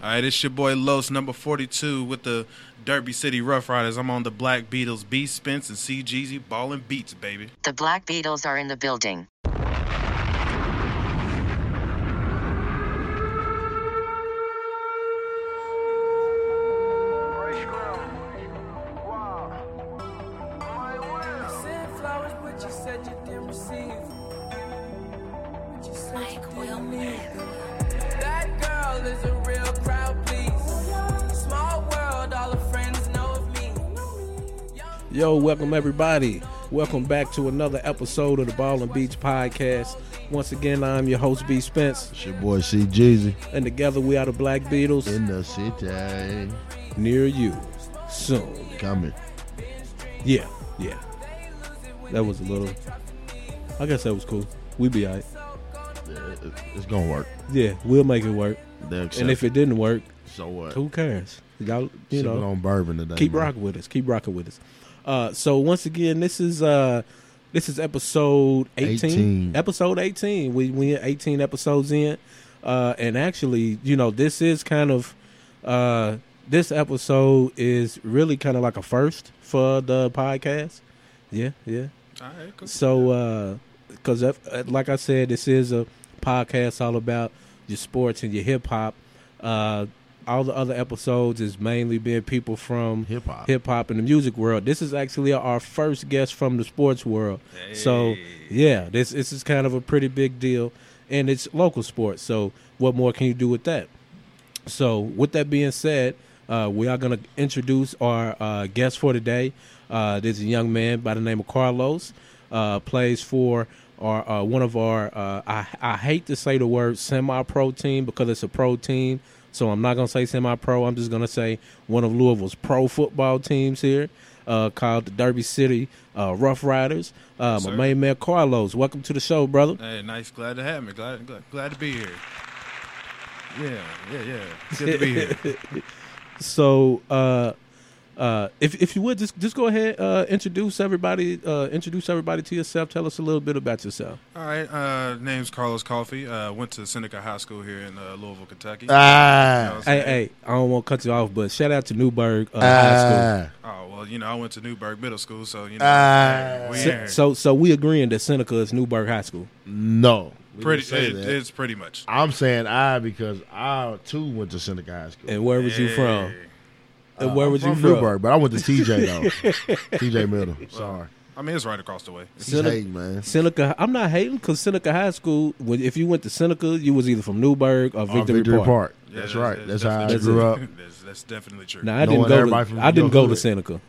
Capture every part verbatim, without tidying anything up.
All right, it's your boy Los, number forty-two, with the Derby City Rough Riders. I'm on the Black Beatles, B. Spence, and C. Jeezy, Ball and Beatz, baby. The Black Beatles are in the building. Yo, welcome everybody. Welcome back to another episode of the Ball and Beatz Podcast. Once again, I'm your host, B. Spence. It's your boy, C. Jeezy. And together we are the Black Beatles. In the city. Near you. Soon. Coming. Yeah, yeah. That was a little... I guess that was cool. We be all right. Yeah, it's gonna work. Yeah, we'll make it work. And if it didn't work, so what? Who cares? Y'all, you know, on bourbon today, keep man. rocking with us. Keep rocking with us. Uh, so once again, this is uh, this is episode eighteen. eighteen. Episode eighteen. We we eighteen episodes in, uh, and actually, you know, this is kind of uh, this episode is really kind of like a first for the podcast. Yeah, yeah. All right. Cool. So, because uh, like I said, this is a podcast all about your sports and your hip hop. Uh, all the other episodes is mainly been people from hip hop, hip hop and the music world. This is actually our first guest from the sports world. Hey. So yeah, this this is kind of a pretty big deal, and it's local sports. So what more can you do with that? So with that being said, uh, we are going to introduce our uh, guest for today. Uh, there's a young man by the name of Carlos, uh, plays for our uh, one of our. Uh, I I hate to say the word semi-pro team because it's a pro team. So I'm not going to say semi-pro. I'm just going to say one of Louisville's pro football teams here uh, called the Derby City uh, Rough Riders. Uh, my main man, Carlos, welcome to the show, brother. Hey, nice. Glad to have me. Glad glad, glad to be here. Yeah, yeah, yeah. It's good to be here. So uh, uh, if if you would, just just go ahead, uh, introduce everybody uh, Introduce everybody to yourself. Tell us a little bit about yourself. All right. Uh, name's Carlos Coffey. Uh, went to Seneca High School here in uh, Louisville, Kentucky. Ah. You know hey, hey, I don't want to cut you off, but shout out to Newburgh uh, ah. High School. Oh, well, you know, I went to Newburgh Middle School, so, you know. Ah. We so, so so we agreeing that Seneca is Newburgh High School? No. Pretty, it, it's pretty much. I'm saying I because I, too, went to Seneca High School. And where was hey. you from? And uh, where I'm was from you from? Newburgh, but I went to T J, though. T J Middle. Sorry. Well, I mean, it's right across the way. Seneca, hating, man. Seneca, I'm not hating because Seneca High School, if you went to Seneca, you was either from Newburgh or Victory, or Victory Park. Park. Yeah, that's, that's right. That's, that's, that's how that's I grew up. That's, that's definitely true. Now, I didn't Knowing go, to, I didn't go to Seneca.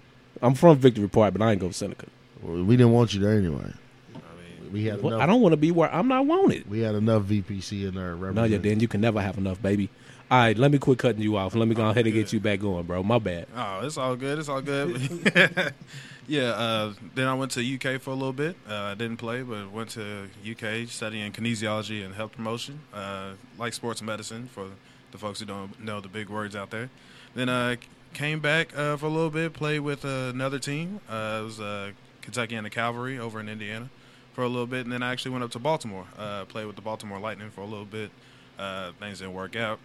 I'm from Victory Park, but I didn't go to Seneca. Well, we didn't want you there anyway. We had well, enough. I don't want to be where I'm not wanted. We had enough V P C in there. No, you didn't. You can never have enough, baby. All right, let me quit cutting you off. Let me go all ahead good. and get you back going, bro. My bad. Oh, it's all good. It's all good. yeah, uh, then I went to U K for a little bit. I uh, didn't play, but went to U K studying kinesiology and health promotion, uh, like sports medicine for the folks who don't know the big words out there. Then I uh, came back uh, for a little bit, played with uh, another team. Uh, it was uh, Kentucky and the Cavalry over in Indiana for a little bit, and then I actually went up to Baltimore, uh, played with the Baltimore Lightning for a little bit. Uh, things didn't work out,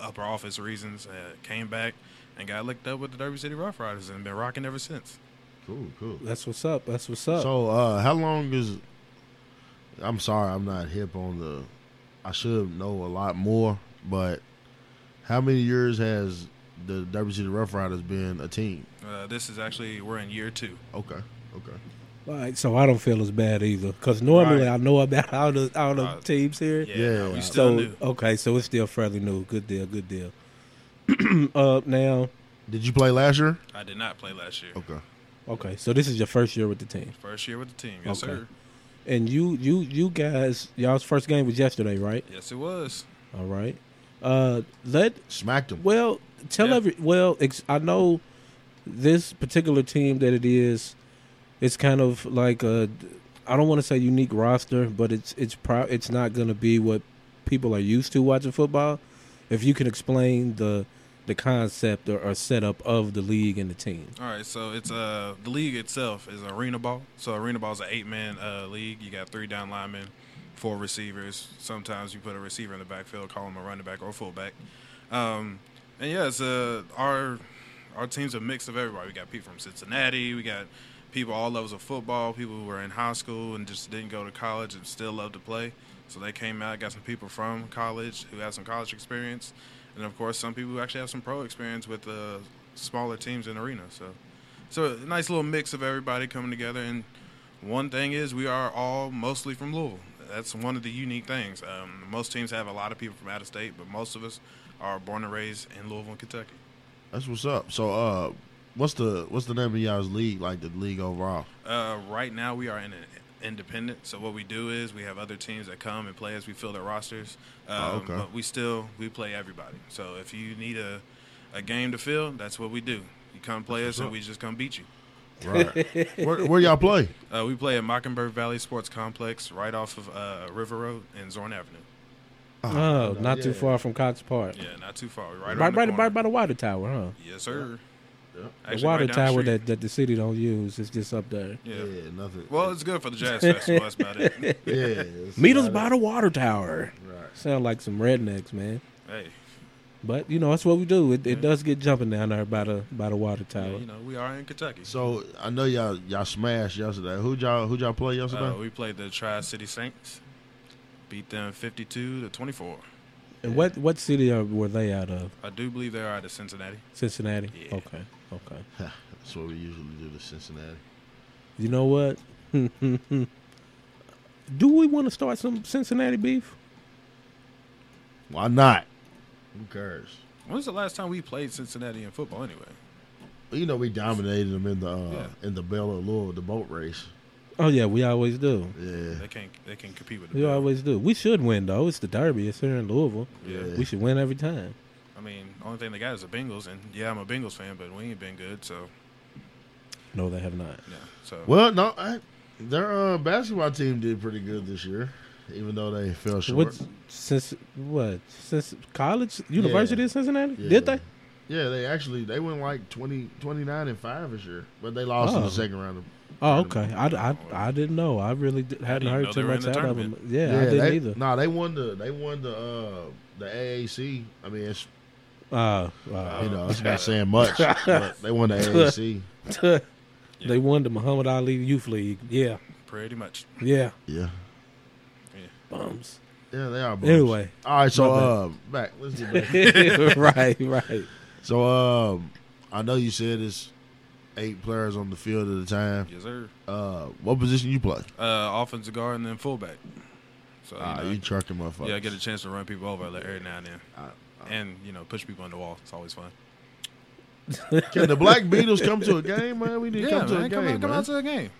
upper office reasons. Uh, came back and got linked up with the Derby City Rough Riders and been rocking ever since. Cool, cool. That's what's up. That's what's up. So, uh, how long is? I'm sorry, I'm not hip on the. I should know a lot more, but how many years has the Derby City Rough Riders been a team? Uh, this is actually we're in year two. Okay, okay. All right, so I don't feel as bad either, because normally right. I know about all the all the uh, teams here. Yeah, yeah. No, we still so, do. Okay, so it's still fairly new. Good deal, good deal. uh, now, did you play last year? I did not play last year. Okay, okay. So this is your first year with the team. First year with the team, yes, okay. sir. And you, you, you guys, y'all's first game was yesterday, right? Yes, it was. All right. Uh, let smacked them. Well, tell yeah. every. Well, ex- I know this particular team that it is. It's kind of like a, I don't want to say unique roster, but it's it's pro, it's not going to be what people are used to watching football. If you can explain the the concept or, or setup of the league and the team. All right, so it's uh the league itself is arena ball. So arena ball is an eight man uh, league. You got three down linemen, four receivers. Sometimes you put a receiver in the backfield, call him a running back or fullback. Um, and yeah, it's a, our our team's a mix of everybody. We got people from Cincinnati. We got people all levels of football. People who were in high school and just didn't go to college and still love to play. So they came out. Got some people from college who had some college experience, and of course, some people who actually have some pro experience with the uh, smaller teams in arena. So, so a nice little mix of everybody coming together. And one thing is, we are all mostly from Louisville. That's one of the unique things. Um, most teams have a lot of people from out of state, but most of us are born and raised in Louisville, Kentucky. That's what's up. So, uh, what's the what's the name of y'all's league? Like the league overall? Uh, right now, we are in an independent. So what we do is we have other teams that come and play as we fill their rosters. Um, oh, okay. But we still we play everybody. So if you need a a game to fill, that's what we do. You come play that's us, and up. We just come beat you. Right. where, where y'all play? Uh, we play at Mockingbird Valley Sports Complex right off of uh, River Road and Zorn Avenue. Oh, oh not yeah. too far from Cox Park. Yeah, not too far. Right, right, right, right by the water tower, huh? Yes, sir. Yeah. Actually, the water right tower the that, that the city don't use is just up there. Yeah, yeah nothing. Well, it's good for the jazz festival. That's about it. Yeah, meet us by the water tower. Right. Sound like some rednecks, man. Hey. But, you know, that's what we do. It, it does get jumping down there by the by the water tower. Yeah, you know, we are in Kentucky. So, I know y'all y'all smashed yesterday. Who'd y'all, who'd y'all play yesterday? Uh, we played the Tri-City Saints. Beat them fifty-two to twenty-four. And yeah. what, what city are, were they out of? I do believe they are out of Cincinnati. Cincinnati? Yeah. Okay, okay. That's what we usually do to Cincinnati. You know what? Do we want to start some Cincinnati beef? Why not? Who cares? When's the last time we played Cincinnati in football anyway? You know, we dominated them in the uh, yeah. in the Bella Lua, the boat race. Oh, yeah, we always do. Yeah. They can't they can't compete with the We Bell. always do. We should win, though. It's the Derby. It's here in Louisville. Yeah. We should win every time. I mean, only thing they got is the Bengals, and, yeah, I'm a Bengals fan, but we ain't been good, so. No, they have not. Yeah, so. Well, no, I, their uh, basketball team did pretty good this year. Even though they fell short. What, since what? Since college? University yeah. of Cincinnati? Yeah. Did they? Yeah, they actually, they went like twenty, twenty-nine and five this year. But they lost oh. in the second round. Of, oh, okay. Of, I, I, I didn't know. I really did, hadn't I heard too much out of them. Yeah, yeah I didn't they, either. No, nah, they won the, they won the, uh, the A A C. I mean, it's, uh, uh, you know, it's not saying much. But they won the A A C. yeah. They won the Muhammad Ali Youth League. Yeah. Pretty much. Yeah. Yeah. Bums. Yeah, they are bums. Anyway. All right, so uh, back. Let's get back. right, right. So um, I know you said it's eight players on the field at a time. Yes, sir. Uh, what position you play? Uh, offensive guard and then fullback. So ah, you, know, you trucking motherfuckers. Yeah, I get a chance to run people over like, every now and then. I, I, and, you know, push people on the wall. It's always fun. Can the Black Beatles come to a game, man? We need yeah, to come man, to a come game, out, come man. out to a game.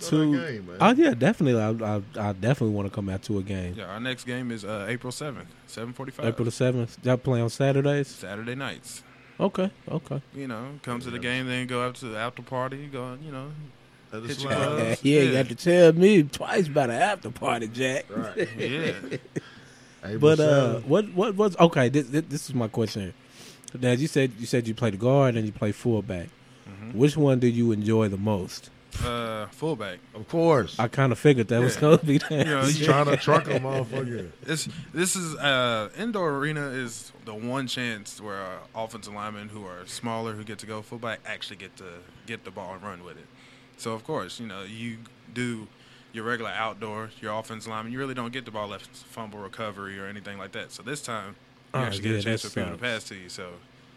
To, game, oh yeah, definitely. I, I I definitely want to come out to a game. Yeah, our next game is uh, April seventh, seven forty-five. April the seventh. Y'all play on Saturdays? Saturday nights. Okay, okay. You know, come yeah, to the game, then go out to the after party. Go, you know, hit your clubs. yeah, yeah, you have to tell me twice about an after party, Jack. Right. Yeah. but uh, what what was okay? This, this this is my question. Now you said you said you play the guard and you play fullback. Mm-hmm. Which one do you enjoy the most? Uh, fullback, of course. I kind of figured that yeah. was gonna be that. You know, he's trying to truck a motherfucker. This, this is uh, indoor arena is the one chance where our offensive linemen who are smaller who get to go fullback actually get to get the ball and run with it. So of course, you know, you do your regular outdoor, your offensive lineman, you really don't get the ball left fumble recovery or anything like that. So this time, you oh, actually yeah, get a chance for people to pass to you. So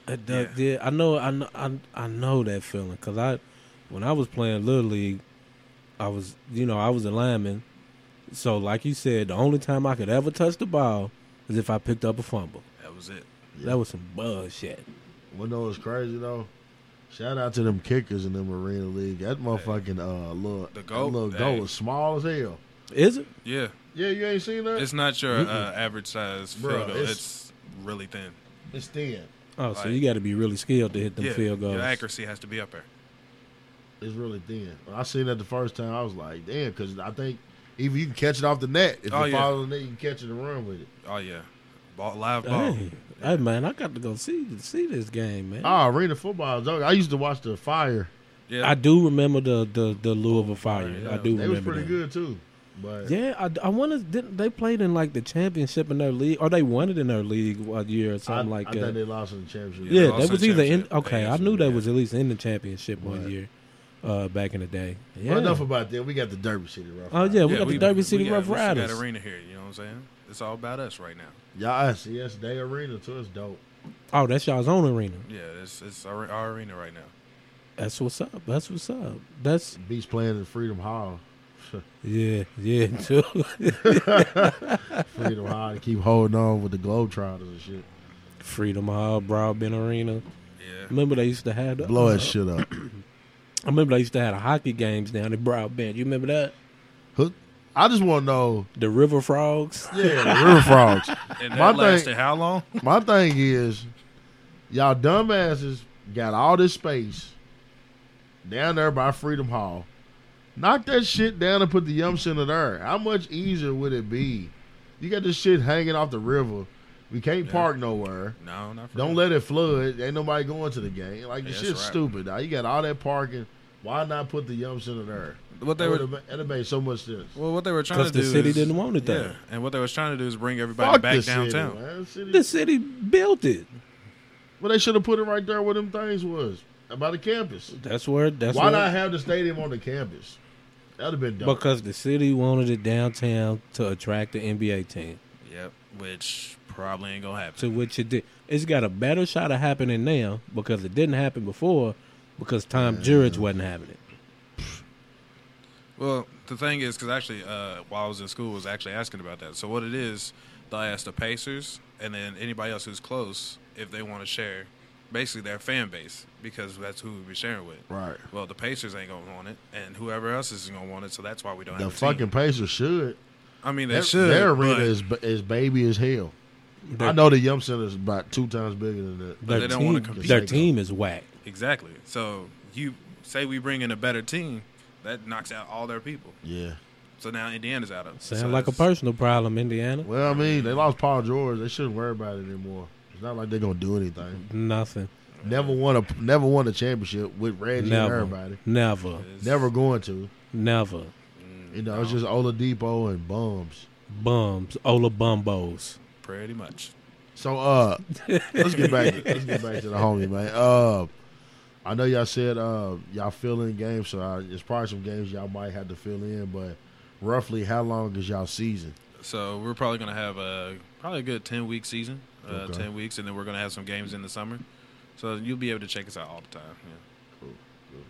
it does, yeah. yeah, I know, I know, I, I know that feeling because I. When I was playing Little League, I was, you know, I was a lineman. So, like you said, the only time I could ever touch the ball is if I picked up a fumble. That was it. Yeah. That was some bullshit. Well, no, it's crazy, though. Shout out to them kickers in them Arena League. That motherfucking uh, little, the goal, little goal hey. is small as hell. Is it? Yeah. Yeah, you ain't seen that? It's not your uh, average size field goal. It's, it's really thin. It's thin. Oh, like, so you got to be really skilled to hit them yeah, field goals. Your accuracy has to be up there. It's really thin. When I seen that the first time, I was like, damn, because I think even you can catch it off the net. If oh, you yeah. follow the net, you can catch it and run with it. Oh, yeah. Ball, live ball. Hey, yeah. hey man, I got to go see see this game, man. Oh, arena football. I used to watch the Fire. Yeah, I do remember the, the, the Louisville Fire. Yeah, I do they remember They was pretty that. good, too. But yeah, I, I want to. They played in like the championship in their league, or they won it in their league a year or something I, like I that. I thought they lost in the championship. Yeah, yeah they was the either in. Okay, I knew they was at least in the championship right. one year. Uh, back in the day. Yeah. Well, enough about that. We got the Derby City Rough Riders. Oh, yeah, we yeah, got we, the Derby City Rough Riders. We got arena here, you know what I'm saying? It's all about us right now. Y'all see us, they arena, too. It's dope. Oh, that's y'all's own arena. Yeah, it's, it's our, our arena right now. That's what's up. That's what's up. That's Beats playing at Freedom Hall. yeah, yeah, too. Freedom Hall. They keep holding on with the Globetrotters and shit. Freedom Hall, Broadbent Arena. Yeah. Remember they used to have that? Blow that shit up. I remember they used to have the hockey games down at Broadbent. You remember that? Who? I just want to know. The River Frogs? Yeah, the River Frogs. And that my lasted thing, how long? My thing is, y'all dumbasses got all this space down there by Freedom Hall. Knock that shit down and put the Yum Center there. How much easier would it be? You got this shit hanging off the river. We can't yeah. park nowhere. No, not for Don't that. Let it flood. Ain't nobody going to the game. Like, yeah, the shit's right. stupid. Now, you got all that parking. Why not put the Yum Center there? What they were, it made so much sense. Well, what they were trying to do is... Because the city didn't want it there. Yeah, and what they was trying to do is bring everybody Fuck back the downtown. City, man. The, city, the city built it. Well, they should have put it right there where them things was. By the campus. That's where... That's Why where, not have the stadium on the campus? That would have been dumb. Because the city wanted it downtown to attract the N B A team. Yep, which... probably ain't gonna happen. To which it did. It's got a better shot of happening now because it didn't happen before because Tom Jurich wasn't having it. Well, the thing is, because actually, uh, while I was in school, I was actually asking about that. So what it is, they'll ask the Pacers and then anybody else who's close if they want to share basically their fan base because that's who we'll be sharing with. Right. Well, the Pacers ain't gonna want it, and whoever else isn't gonna want it, so that's why we don't the have the fucking team. Pacers should. I mean, they their, should. Their arena is as baby as hell. Their, I know the Yum Center is about two times bigger than that. But they don't want to compete. Their team is whack. Exactly. So you say we bring in a better team, that knocks out all their people. Yeah. So now Indiana's out of it. Sounds so like a personal problem, Indiana. Well, I mean, they lost Paul George. They shouldn't worry about it anymore. It's not like they're gonna do anything. Nothing. Never won a never won a championship with Reggie and everybody. Never. It's never going to. Never. You know, no. It's just Oladipo and bums. Bums. Ola Bumbos. Pretty much. So uh, let's get back. To, let's get back to the homie, man. Uh, I know y'all said uh, y'all fill in games, so I, it's probably some games y'all might have to fill in. But roughly, how long is y'all season? So we're probably gonna have a probably a good ten week season, uh, okay. ten weeks, and then we're gonna have some games in the summer. So you'll be able to check us out all the time. Yeah. Cool. Cool.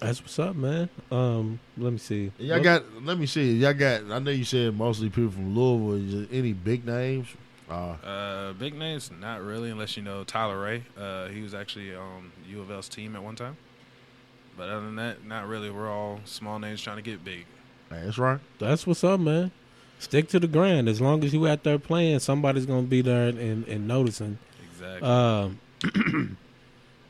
That's what's up, man. Um, let me see. Y'all what? got. Let me see. Y'all got. I know you said mostly people from Louisville. Is there any big names? Uh, uh, big names, not really, unless you know Tyler Ray. Uh, he was actually on U of L's team at one time. But other than that, not really. We're all small names trying to get big. That's right. That's what's up, man. Stick to the grind. As long as you out there playing, somebody's gonna be there and, and noticing. Exactly. Um.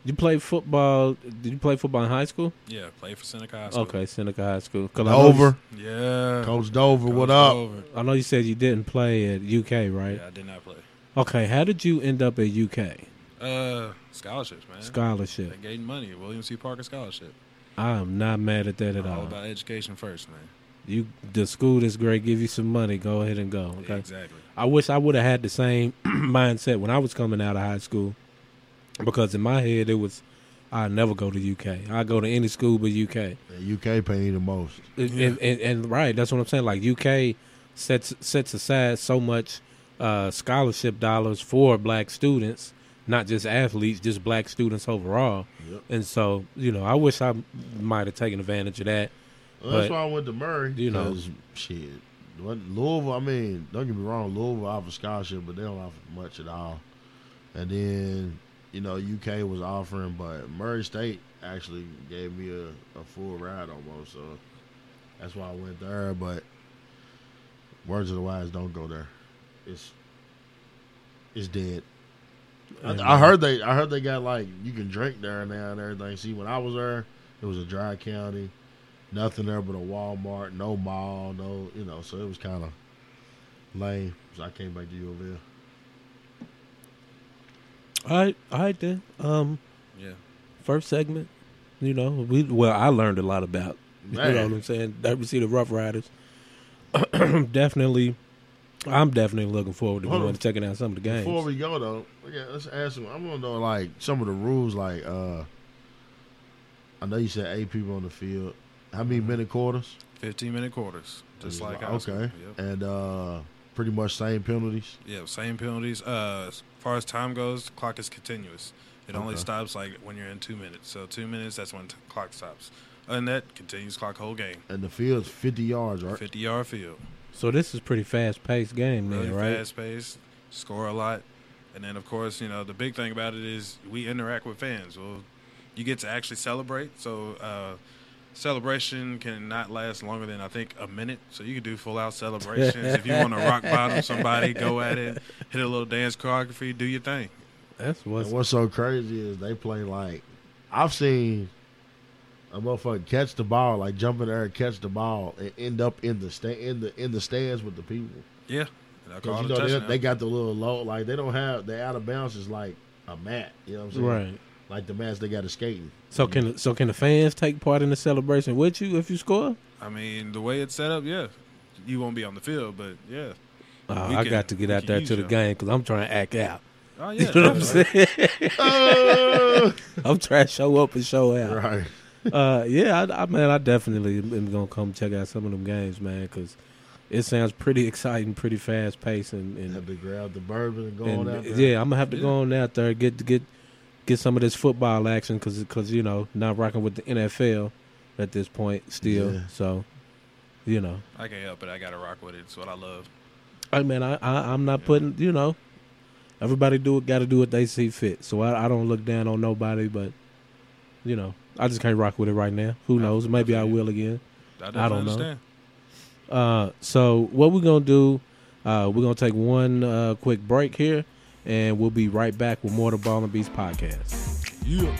You played football. Did you play football in high school? Yeah, played for Seneca High School. Okay, Seneca High School. Dover. Yeah. Coach Dover, Coach what up? Dover. I know you said you didn't play at U K, right? Yeah, I did not play. Okay, how did you end up at U K? Uh, scholarships, man. Scholarship. They gave money, William C. Parker Scholarship. I am not mad at that at all. All about education first, man. You, the school that's great, give you some money, go ahead and go. Okay? Exactly. I wish I would have had the same mindset when I was coming out of high school. Because in my head, it was, I never go to U K. I go to any school but U K. Yeah, U K pay the most. And, yeah. and, and, and right, that's what I'm saying. Like, U K sets sets aside so much uh, scholarship dollars for black students, not just athletes, just black students overall. Yep. And so, you know, I wish I might have taken advantage of that. Well, but, that's why I went to Murray. You know, shit. Louisville, I mean, don't get me wrong, Louisville offers scholarship, but they don't offer much at all. And then... You know, U K was offering, but Murray State actually gave me a, a full ride almost, so that's why I went there. But words of the wise, don't go there. It's it's dead. I, I heard they I heard they got like you can drink there now and everything. See, when I was there, it was a dry county, nothing there but a Walmart, no mall, no you know. So it was kind of lame. So I came back to U of L. All right, all right then. Um, yeah. First segment, you know, we well, I learned a lot about Man. You know what I'm saying? Derby City Rough Riders. Definitely, I'm definitely looking forward to going to checking out some of the games. Before we go though, yeah, let's ask them. I'm gonna know like some of the rules. Like, uh, I know you said eight people on the field. How many minute quarters? Fifteen minute quarters, just like okay. School. Yep. And uh, pretty much same penalties. Yeah, same penalties. Uh, as far as time goes, the clock is continuous. It okay. only stops like when you're in two minutes. So two minutes, that's when the clock stops. And that continues clock whole game. And the field's fifty yards, right? Fifty yard field. So this is pretty fast paced game, man. Really right? Fast paced, score a lot, and then of course you know the big thing about it is we interact with fans. Well, you get to actually celebrate. So uh, celebration can not last longer than I think a minute. So you can do full out celebrations if you want to rock bottom somebody, go at it, hit a little dance choreography, do your thing. That's what's and what's so crazy is they play like I've seen. A motherfucker catch the ball, like jump in there and catch the ball, and end up in the stand, in the in the stands with the people. Yeah, because you know they, they got the little low, like they don't have the out of bounds is like a mat. You know what I'm saying? Right. Like the mats they got to skating. So can so can the fans take part in the celebration with you if you score? I mean, the way it's set up, yeah, you won't be on the field, but yeah. Oh, I can, got to get out there to the them. game because I'm trying to act out. Oh yeah, you know what I'm saying? uh, I'm trying to show up and show out. Right. Uh yeah, I, I man, I definitely am gonna come check out some of them games, man, because it sounds pretty exciting, pretty fast paced, and, and have to grab the bourbon and go and, on out there. Yeah, I'm gonna have to yeah. go on out there get get get some of this football action because because you know not rocking with the N F L at this point still, yeah. so you know I can't help it, I gotta rock with it. It's what I love. I mean, I, I I'm not yeah. putting you know everybody do it, gotta do what they see fit. So I I don't look down on nobody, but you know. I just can't rock with it right now. Who knows? Maybe I will again. I, I don't know. Uh, so what we're going to do, uh, we're going to take one uh, quick break here, and we'll be right back with more of the Ball and Beatz Podcast. Yeah.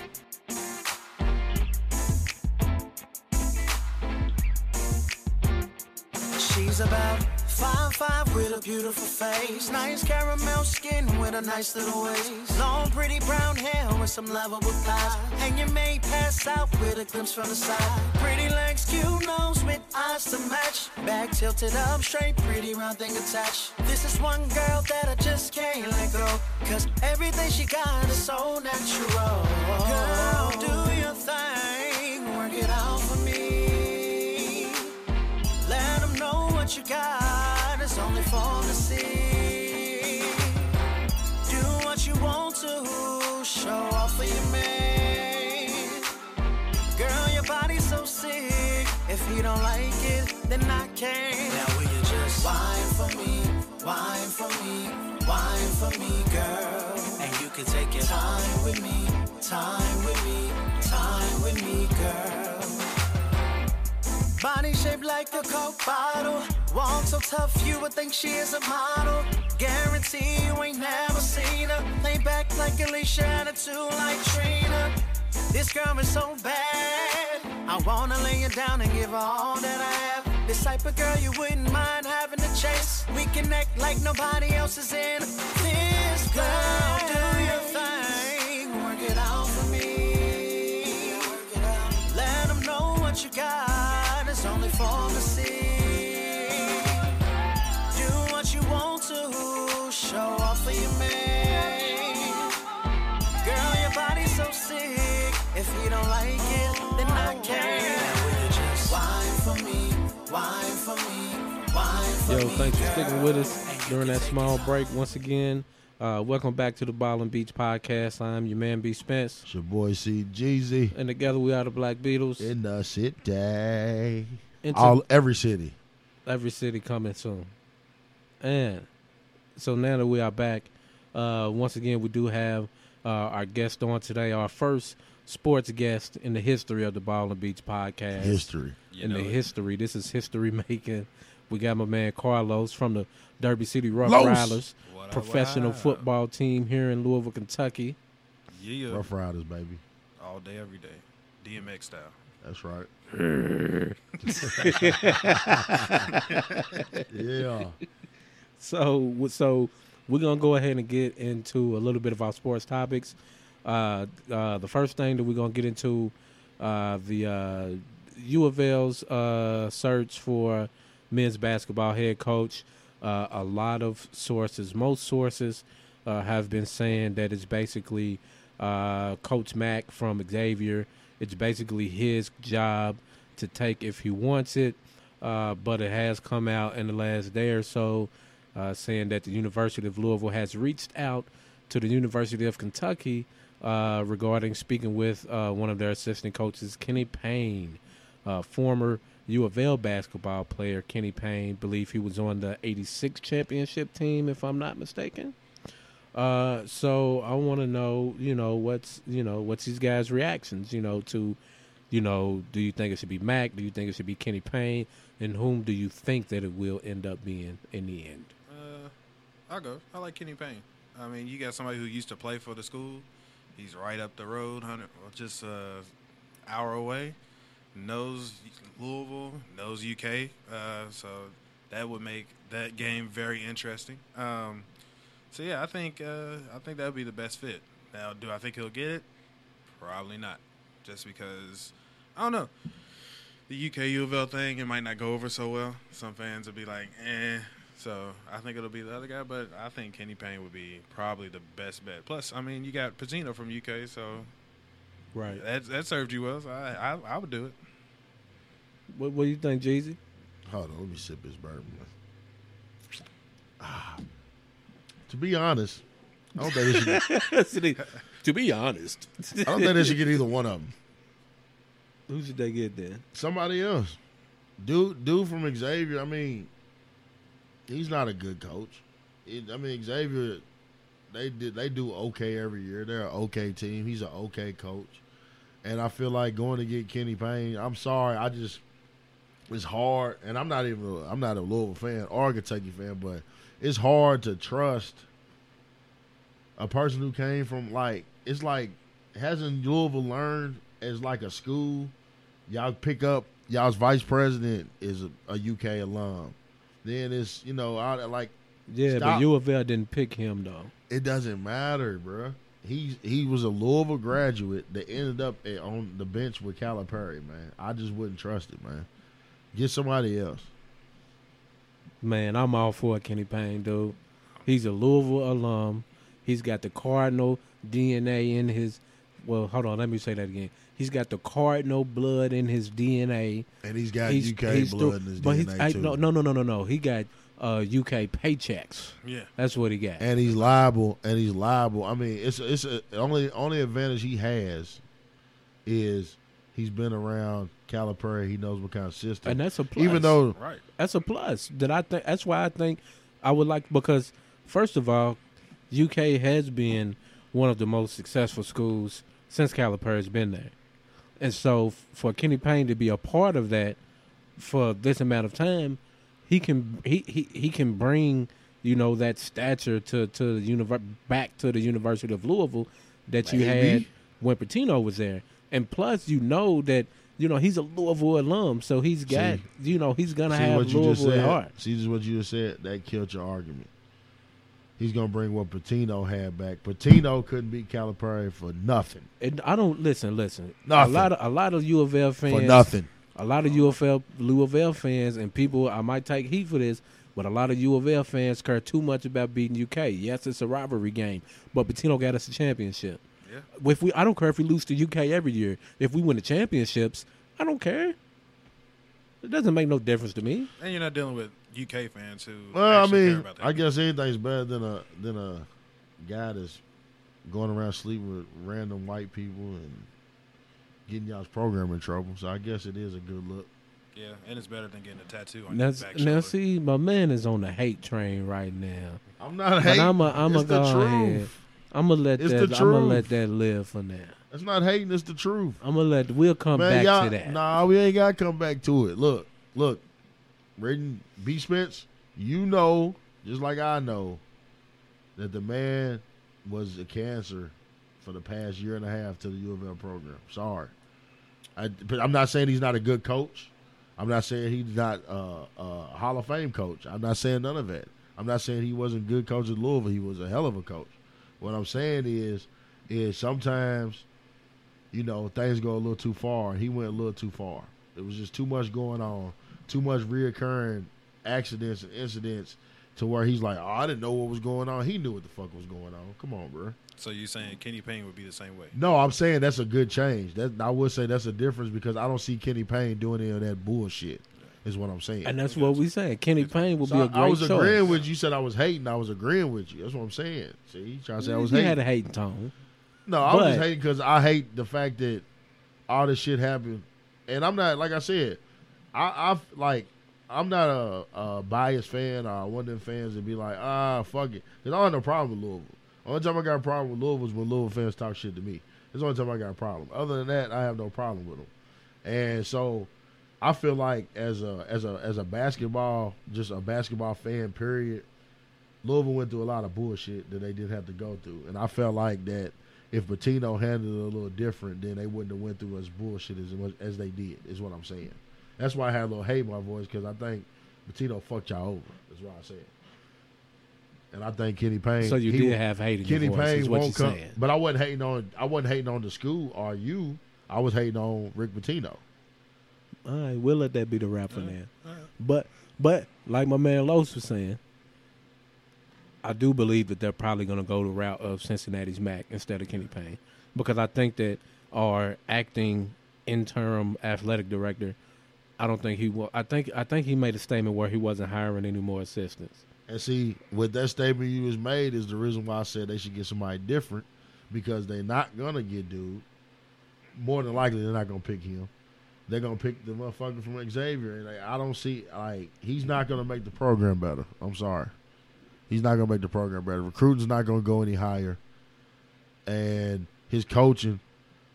She's about five five with a beautiful face. Nice caramel skin with a nice little waist. Long pretty brown hair with some lovable thighs. And you may pass out with a glimpse from the side. Pretty legs, cute nose with eyes to match. Back tilted up straight, pretty round thing attached. This is one girl that I just can't let go, cause everything she got is so natural. Girl, do your thing, work it out for me. Let them know what you got. It's only for to see. Do what you want to, show off for your man. Girl, your body's so sick. If you don't like it, then I can't. Now will you just whine for me, whine for me, whine for me, girl? And you can take your time with me, time with me, time with me, girl. Body shaped like a Coke bottle. Walk so tough, you would think she is a model. Guarantee you ain't never seen her. Lay back like Alicia and a two like Trina. This girl is so bad. I wanna lay you down and give her all that I have. This type of girl you wouldn't mind having to chase. We connect like nobody else is in this girl. Do your thing, work it out for me. Let them know what you got. It's only for the sea. To show off for your man. Girl, your body's so sick. If you don't like it, then I can't. Will you just whine for me, whine for me, whine for me? Yo, thanks for sticking with us during that small break once again. Uh, welcome back to the Ball and Beatz Podcast. I'm your man, B. Spence. It's your boy, C. Jeezy. And together we are the Black Beatles. In the city. Into All, every city. Every city coming soon. And so now that we are back, uh, once again, we do have uh, our guest on today, our first sports guest in the history of the Ball and Beatz Podcast. History. You in the it. history. This is history making. We got my man Carlos from the Derby City Rough Los. Riders, what professional what football team here in Louisville, Kentucky. Yeah. Rough Riders, baby. All day, every day. D M X style. That's right. Yeah. So, so we're going to go ahead and get into a little bit of our sports topics. Uh, uh, the first thing that we're going to get into, uh, the uh, U of L's uh, search for men's basketball head coach, uh, a lot of sources, most sources uh, have been saying that it's basically uh, Coach Mack from Xavier. It's basically his job to take if he wants it, uh, but it has come out in the last day or so uh, saying that the University of Louisville has reached out to the University of Kentucky uh, regarding speaking with uh, one of their assistant coaches, Kenny Payne, uh, former U of L basketball player. Kenny Payne, believe he was on the eighty-six championship team, if I'm not mistaken. Uh, so I want to know, you know, what's, you know, what's these guys' reactions, you know, to, you know, do you think it should be Mac? Do you think it should be Kenny Payne? And whom do you think that it will end up being in the end? Uh, I'll go. I like Kenny Payne. I mean, you got somebody who used to play for the school. He's right up the road, hundred just an hour away. Knows Louisville, knows U K. Uh, so that would make that game very interesting. Um, so yeah, I think uh, I think that would be the best fit. Now, do I think he'll get it? Probably not, just because I don't know. The U K U of L thing, it might not go over so well. Some fans will be like, eh. So I think it'll be the other guy, but I think Kenny Payne would be probably the best bet. Plus, I mean, you got Pacino from U K, so right, that that served you well. So I I, I would do it. What What do you think, Jeezy? Hold on, let me sip this bourbon. Ah, to be honest, I don't think they should get, to be honest, I don't think they should get either one of them. Who should they get then? Somebody else. Dude, dude from Xavier. I mean, he's not a good coach. It, I mean, Xavier, they did they do okay every year. They're an okay team. He's an okay coach. And I feel like going to get Kenny Payne, I'm sorry, I just it's hard. And I'm not even I'm not a Louisville fan or a Kentucky fan, but it's hard to trust a person who came from like it's like hasn't Louisville learned as like a school? Y'all pick up y'all's vice president is a, a U K alum. Then it's, you know, I like. Yeah, stop. But U of L didn't pick him, though. It doesn't matter, bro. He, he was a Louisville graduate that ended up at, on the bench with Calipari, man. I just wouldn't trust it, man. Get somebody else. Man, I'm all for Kenny Payne, dude. He's a Louisville alum. He's got the Cardinal D N A in his. Well, hold on. Let me say that again. He's got the Cardinal blood in his D N A. And he's got he's, U K he's blood through, in his but D N A, I, too. No, no, no, no, no. He got uh, U K paychecks. Yeah. That's what he got. And he's liable. And he's liable. I mean, it's it's a, only only advantage he has is he's been around Calipari. He knows what kind of system. And that's a plus. Even though, right. That's a plus. That I think. That's why I think I would like, because, first of all, U K has been one of the most successful schools since Calipari's been there. And so for Kenny Payne to be a part of that for this amount of time, he can he, he, he can bring, you know, that stature to, to the univer- back to the University of Louisville that you Maybe. had when Pitino was there. And plus, you know that, you know, he's a Louisville alum, so he's got, see, you know, he's going to have Louisville at heart. See, just what you just said, that killed your argument. He's going to bring what Pitino had back. Pitino couldn't beat Calipari for nothing. And I don't, listen, listen. Nothing. A lot of, a lot of U of L fans. For nothing. A lot of U of L, U of L fans, and people, I might take heat for this, but a lot of U of L fans care too much about beating U K. Yes, it's a rivalry game, but Pitino got us a championship. Yeah. If we, I don't care if we lose to U K every year. If we win the championships, I don't care. It doesn't make no difference to me. And you're not dealing with U K fans who well, I mean, care about that. I guess anything's better than a than a guy that's going around sleeping with random white people and getting y'all's program in trouble. So I guess it is a good look. Yeah, and it's better than getting a tattoo on now, your back shoulder. Now, see, my man is on the hate train right now. I'm not hating. I'm a, I'm it's a the truth. Ahead. I'm gonna let it's that. I'm gonna let that live for now. It's not hating. It's the truth. I'm gonna let. We'll come man, back to that. Nah, we ain't gotta come back to it. Look, look, Braden B. Spence, you know, just like I know, that the man was a cancer for the past year and a half to the U of L program. Sorry, I, but I'm not saying he's not a good coach. I'm not saying he's not uh, a Hall of Fame coach. I'm not saying none of that. I'm not saying he wasn't a good coach at Louisville. He was a hell of a coach. What I'm saying is, is sometimes, you know, things go a little too far. He went a little too far. It was just too much going on, too much reoccurring accidents and incidents to where he's like, oh, I didn't know what was going on. He knew what the fuck was going on. Come on, bro. So you're saying Kenny Payne would be the same way? No, I'm saying that's a good change. That I would say that's a difference because I don't see Kenny Payne doing any of that bullshit. Is what I'm saying. And that's what we said. Kenny Payne would so be a great choice. I was agreeing choice. with you. You said I was hating. I was agreeing with you. That's what I'm saying. See, trying to say I was you hating. You had a hating tone. No, I was just hating because I hate the fact that all this shit happened. And I'm not, like I said, I I've, like I'm not a, a biased fan or one of them fans that be like, ah, fuck it. Because I don't have no problem with Louisville. The only time I got a problem with Louisville is when Louisville fans talk shit to me. That's the only time I got a problem. Other than that, I have no problem with them. And so I feel like as a as a as a basketball, just a basketball fan, period, Louisville went through a lot of bullshit that they did have to go through. And I felt like that if Pitino handled it a little different, then they wouldn't have went through as bullshit as much as they did, is what I'm saying. That's why I had a little hate in my voice, because I think Pitino fucked y'all over, is what I said. And I think Kenny Payne. So you he, did have hate in Kenny your voice, Payne is what you're come, saying. But I wasn't hating on I wasn't hating on the school or you. I was hating on Rick Pitino. All right, we'll let that be the wrap for now. Right. But, but like my man Los was saying, I do believe that they're probably going to go the route of Cincinnati's Mac instead of Kenny Payne, because I think that our acting interim athletic director, I don't think he will. I think I think he made a statement where he wasn't hiring any more assistants. And see, with that statement you just made is the reason why I said they should get somebody different, because they're not going to get dude. More than likely, they're not going to pick him. They're going to pick the motherfucker from Xavier. And like, I don't see, like, he's not going to make the program better. I'm sorry. He's not going to make the program better. Recruiting's not going to go any higher. And his coaching,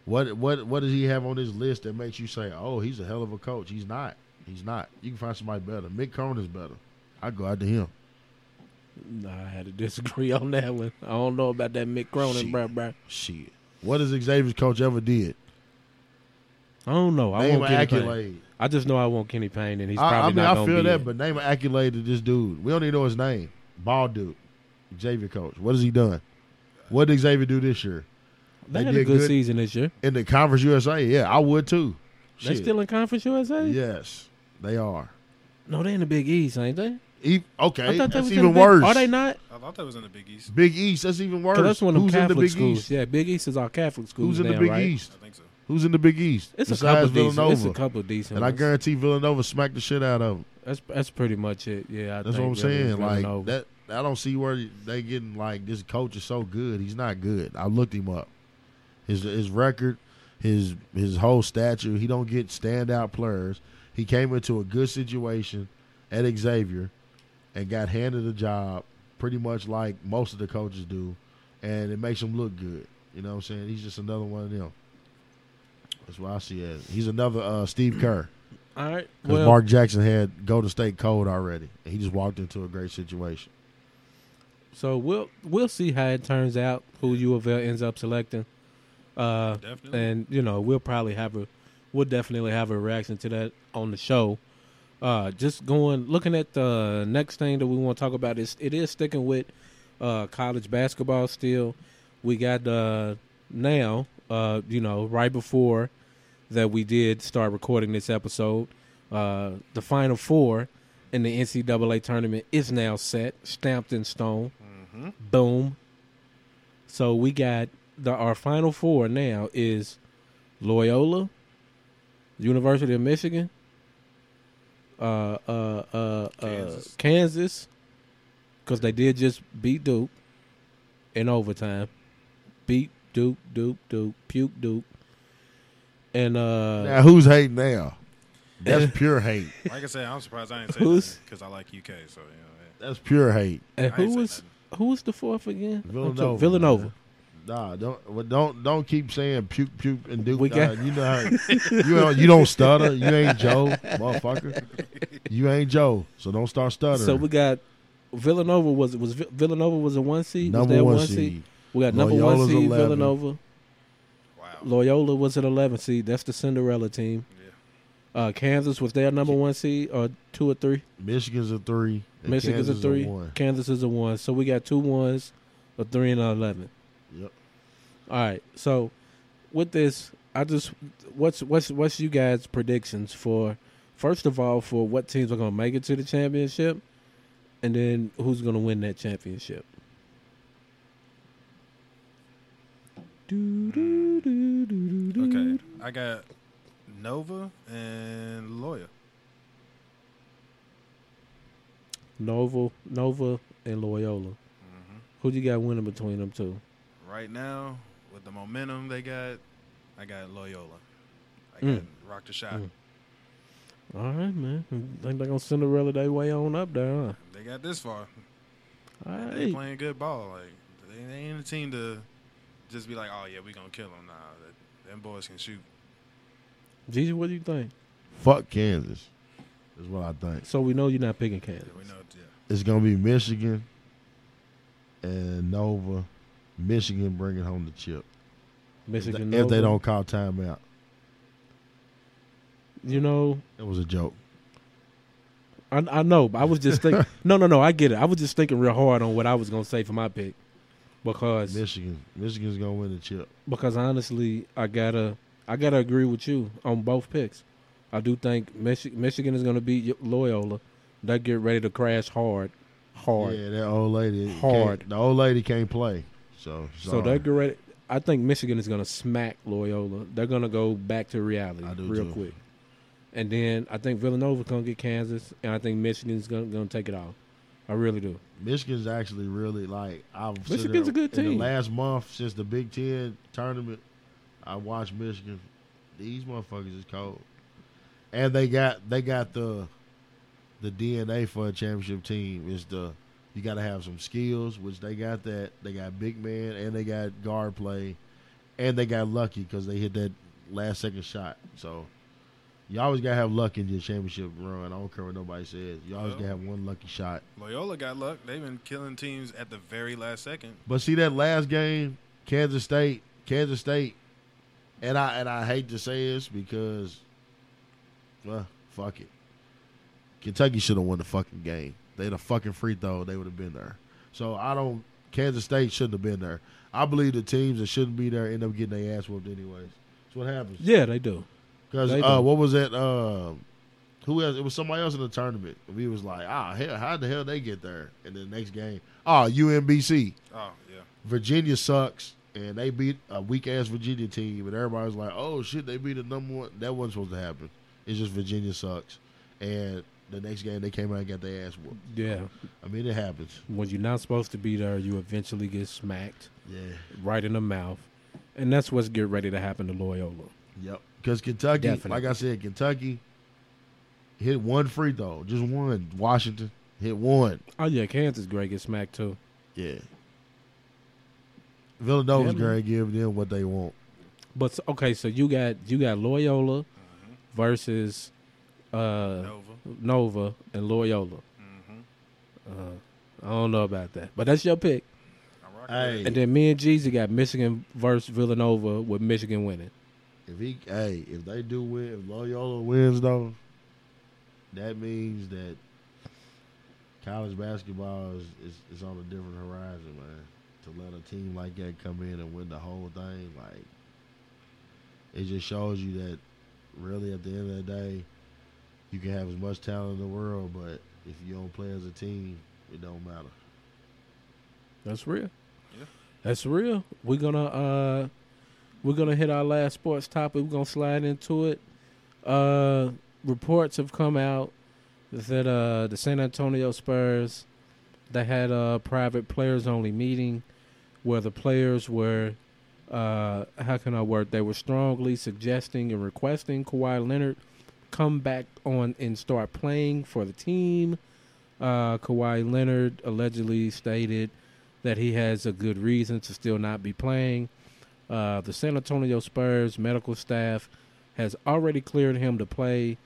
what what what does he have on his list that makes you say, oh, he's a hell of a coach? He's not. He's not. You can find somebody better. Mick Cohn is better. I'd go out to him. Nah, I had to disagree on that one. I don't know about that Mick Cronin, bruh, bruh. Shit. What has Xavier's coach ever did? I don't know. I name want Kenny accolade. Payne. I just know I want Kenny Payne, and he's probably I, I mean, not going to be I feel that, it. But name an accolade to this dude. We don't even know his name. Ball dude. Xavier coach. What has he done? What did Xavier do this year? They, they had did a good, good season this year. In the Conference U S A? Yeah, I would too. Shit. They still in Conference U S A? Yes, they are. No, they in the Big East, ain't they? E- okay, that's even worse. Big, are they not? I thought that was in the Big East. Big East, that's even worse. That's one of them Catholic the Big schools. East? Yeah, Big East is our Catholic school. Who's in now, the Big right? East? I think so. Who's in the Big East? It's Besides a couple Villanova. Decent. It's a couple decent. And ones. I guarantee Villanova smacked the shit out of them. That's that's pretty much it. Yeah, I that's think what I'm saying. Villanova. Like that, I don't see where they getting like this coach is so good. He's not good. I looked him up. His his record, his his whole stature. He don't get standout players. He came into a good situation at Xavier, and got handed a job pretty much like most of the coaches do, and it makes him look good. You know what I'm saying? He's just another one of them. That's why I see it. He's another uh, Steve Kerr. All right. Well, Mark Jackson had Golden State cold already, and he just walked into a great situation. So we'll we'll see how it turns out, who U of L ends up selecting. Uh, definitely. And, you know, we'll probably have a – we'll definitely have a reaction to that on the show. Uh, just going – looking at the next thing that we want to talk about is it is sticking with uh, college basketball still. We got uh, now, uh, you know, right before – that we did start recording this episode. Uh, the Final Four in the N C double A tournament is now set, stamped in stone. Mm-hmm. Boom. So we got the our Final Four now is Loyola, University of Michigan, uh, uh, uh, uh, Kansas, because they did just beat Duke in overtime. Beat Duke, Duke, Duke, Puke Duke. And uh, now who's hating now? That's pure hate. Like I said, I'm surprised I didn't say that because I like U K. So you know, that's pure hate. And who was who was the fourth again? Villanova. Villanova. Nah, don't well, don't don't keep saying puke puke and Duke. We got, uh, you know how, you don't, you don't stutter. You ain't Joe, motherfucker. You ain't Joe, so don't start stuttering. So we got Villanova was was Villanova was a one seed. Number was one, one seed. seed. We got number Loyola's one seed eleven. Villanova. Loyola was an eleven seed. That's the Cinderella team. Yeah. Uh, Kansas was their number one seed, or two or three. Michigan's a three. Michigan's Kansas a three. A Kansas is a one. So we got two ones, a three, and an eleven. Yep. All right. So with this, I I just what's what's what's you guys' predictions for, first of all, for what teams are going to make it to the championship, and then who's going to win that championship? Okay, I got Nova and Loyal. Nova, Nova, and Loyola. Mm-hmm. Who do you got winning between them two? Right now, with the momentum they got, I got Loyola. I got mm. Rock the Shot. Mm. All right, man. I think they're going to Cinderella their way on up there, huh? They got this far. All right. They're playing good ball. Like, they ain't a team to just be like, oh, yeah, we're going to kill them. Nah, that, them boys can shoot. Jeezy, what do you think? Fuck Kansas. Is what I think. So we know you're not picking Kansas. Yeah, we know, yeah. It's gonna be Michigan and Nova. Michigan bringing home the chip. Michigan, if they, Nova. If they don't call timeout. You know, it was a joke. I I know, but I was just thinking. no, no, no. I get it. I was just thinking real hard on what I was gonna say for my pick because Michigan, Michigan's gonna win the chip. Because honestly, I gotta, I gotta agree with you on both picks. I do think Michi- Michigan is going to beat Loyola. They get ready to crash hard, hard. Yeah, that old lady. Hard. The old lady can't play. So sorry. So they get ready. I think Michigan is going to smack Loyola. They're going to go back to reality I do real too. quick. And then I think Villanova going to get Kansas, and I think Michigan's going to take it off. I really do. Michigan's actually really like I've Michigan's there, a good team. In the last month since the Big Ten tournament, I watched Michigan. These motherfuckers is cold. And they got they got the the D N A for a championship team is the you got to have some skills, which they got that. They got big man, and they got guard play, and they got lucky because they hit that last second shot. So you always got to have luck in your championship run. I don't care what nobody says. You always well, got to have one lucky shot. Loyola got luck. They've been killing teams at the very last second. But see that last game, Kansas State, Kansas State, and I and I hate to say this because. Well, fuck it. Kentucky should have won the fucking game. They had a fucking free throw. They would have been there. So I don't – Kansas State shouldn't have been there. I believe the teams that shouldn't be there end up getting their ass whooped anyways. That's what happens. Yeah, they do. Because uh, what was that uh, – who else? It was somebody else in the tournament. We was like, ah, hell, how the hell they get there? And then the next game, oh, U M B C. Oh, yeah. Virginia sucks. And they beat a weak-ass Virginia team. And everybody was like, oh, shit, they beat the number one. That wasn't supposed to happen. It's just Virginia sucks. And the next game they came out and got their ass whooped. Yeah. I mean, it happens. When you're not supposed to be there, you eventually get smacked. Yeah. Right in the mouth. And that's what's getting ready to happen to Loyola. Yep. Because Kentucky, Definitely. Like I said, Kentucky hit one free throw. Just one. Washington hit one. Oh, yeah. Kansas Gray gets smacked, too. Yeah. Villanova's yeah, Gray give them what they want. But, okay, so you got you got Loyola. Versus uh, Nova. Nova and Loyola. Mm-hmm. Uh, I don't know about that, but that's your pick. Hey. And then me and Jeezy got Michigan versus Villanova with Michigan winning. If he, hey, if they do win, if Loyola wins though, that means that college basketball is, is, is on a different horizon, man. To let a team like that come in and win the whole thing, like it just shows you that. Really, at the end of the day, you can have as much talent in the world, but if you don't play as a team, it don't matter. That's real. Yeah, that's real. We're gonna uh, we're gonna hit our last sports topic. We're gonna slide into it. Uh, reports have come out that uh, the San Antonio Spurs they had a private players-only meeting where the players were. Uh, how can I word? They were strongly suggesting and requesting Kawhi Leonard come back on and start playing for the team. Uh, Kawhi Leonard allegedly stated that he has a good reason to still not be playing. Uh, the San Antonio Spurs medical staff has already cleared him to play,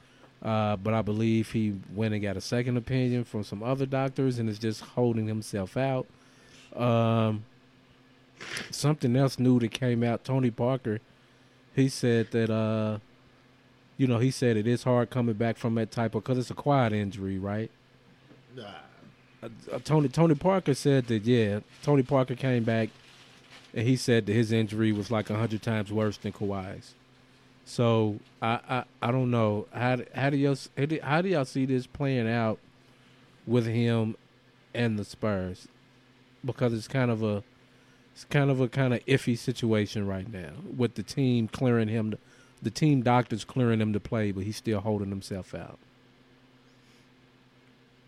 uh, but I believe he went and got a second opinion from some other doctors and is just holding himself out. Um... Something else new that came out, Tony Parker, he said that, uh, you know, he said it is hard coming back from that type of, because it's a quad injury, right? Nah. Uh, uh, Tony Tony Parker said that, yeah, Tony Parker came back, and he said that his injury was like one hundred times worse than Kawhi's. So I, I, I don't know how how do y'all how do y'all see this playing out with him and the Spurs, because it's kind of a it's kind of a kind of iffy situation right now with the team clearing him to, the team doctors clearing him to play, but he's still holding himself out.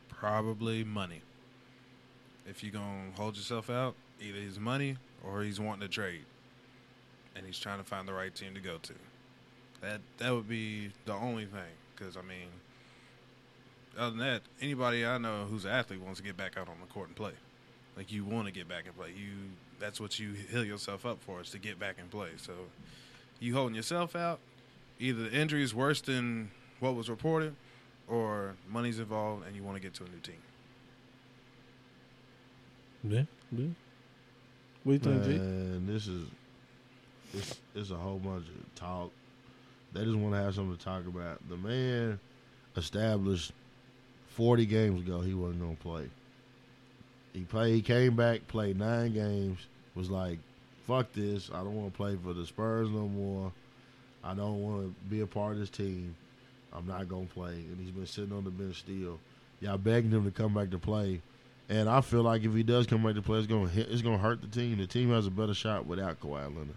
Probably money. If you're gonna hold yourself out, either his money or he's wanting to trade, and he's trying to find the right team to go to. That that would be the only thing, because, I mean, other than that, anybody I know who's an athlete wants to get back out on the court and play. Like, you want to get back and play. You That's what you heal yourself up for, is to get back and play. So you holding yourself out, either the injury is worse than what was reported or money's involved and you want to get to a new team. Yeah, yeah. What do you think, G? Man, this is it's, it's a whole bunch of talk. They just want to have something to talk about. The man established forty games ago he wasn't going to play. He played. He came back, played nine games, was like, fuck this. I don't want to play for the Spurs no more. I don't want to be a part of this team. I'm not going to play. And he's been sitting on the bench still. Y'all begging him to come back to play. And I feel like if he does come back to play, it's going to it's going to hurt the team. The team has a better shot without Kawhi Leonard.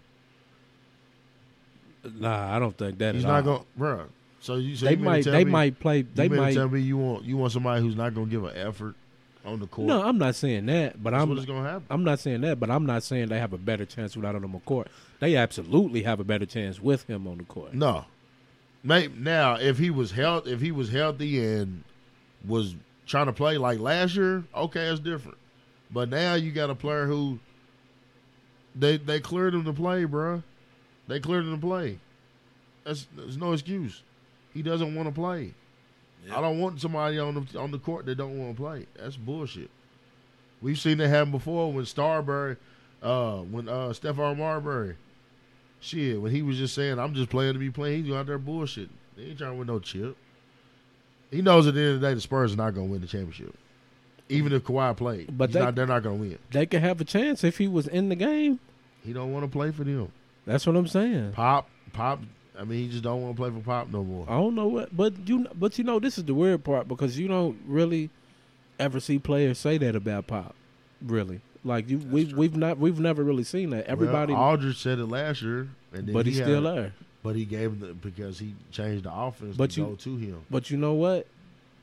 Nah, I don't think that He's at not all. Gonna, bro. So you so they you might they me, might play. They you might tell me you want you want somebody who's not gonna give an effort on the court. No, I'm not saying that, but That's I'm. What's gonna happen? I'm not saying that, but I'm not saying they have a better chance without him on the court. They absolutely have a better chance with him on the court. No, Maybe, now if he was health, if he was healthy and was trying to play like last year, okay, it's different. But now you got a player who they they cleared him to play, bro. They cleared him to play. That's, there's no excuse. He doesn't want to play. Yep. I don't want somebody on the on the court that don't want to play. That's bullshit. We've seen that happen before when Starbury, uh, when uh, Stephon Marbury, shit, when he was just saying, I'm just playing to be playing, he's out there bullshitting. He ain't trying to win no chip. He knows at the end of the day the Spurs are not going to win the championship. Even if Kawhi played, but they, not, they're not going to win. They could have a chance if he was in the game. He don't want to play for them. That's what I'm saying. Pop, Pop. I mean, he just don't want to play for Pop no more. I don't know what, but you, but you know, this is the weird part, because you don't really ever see players say that about Pop, really. Like you, we, we've not, we've never really seen that. Everybody. Well, Aldridge said it last year, and then but he he's still had, there. But he gave him the, because he changed the offense but to you, go to him. But you know what?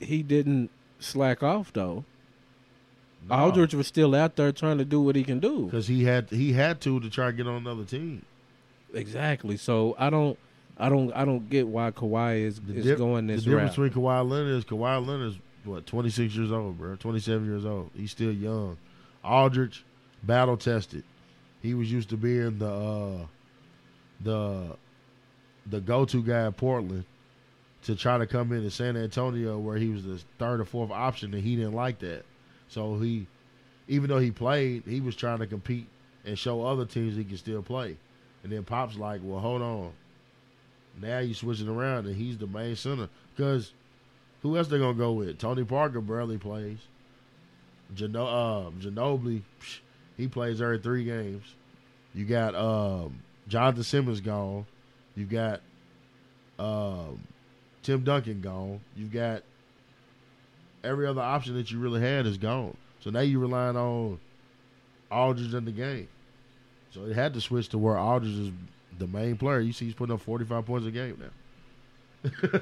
He didn't slack off though. No. Aldridge was still out there trying to do what he can do, because he had he had to to try to get on another team. Exactly. So I don't, I don't, I don't get why Kawhi is, is dip, going this route. The difference route. between Kawhi Leonard is Kawhi Leonard is what twenty-six years old, bro, twenty-seven years old. He's still young. Aldridge, battle tested. He was used to being the uh, the the go-to guy in Portland, to try to come into San Antonio where he was the third or fourth option, and he didn't like that. So he, even though he played, he was trying to compete and show other teams he could still play. And then Pop's like, well, hold on. Now you switching around, and he's the main center. Because who else they going to go with? Tony Parker barely plays. Gino- uh, Ginobili, psh, he plays every three games. You got um, Jonathan Simmons gone. You got um, Tim Duncan gone. You got every other option that you really had is gone. So now you're relying on Aldridge in the game. So it had to switch to where Aldridge is the main player. You see he's putting up forty-five points a game now.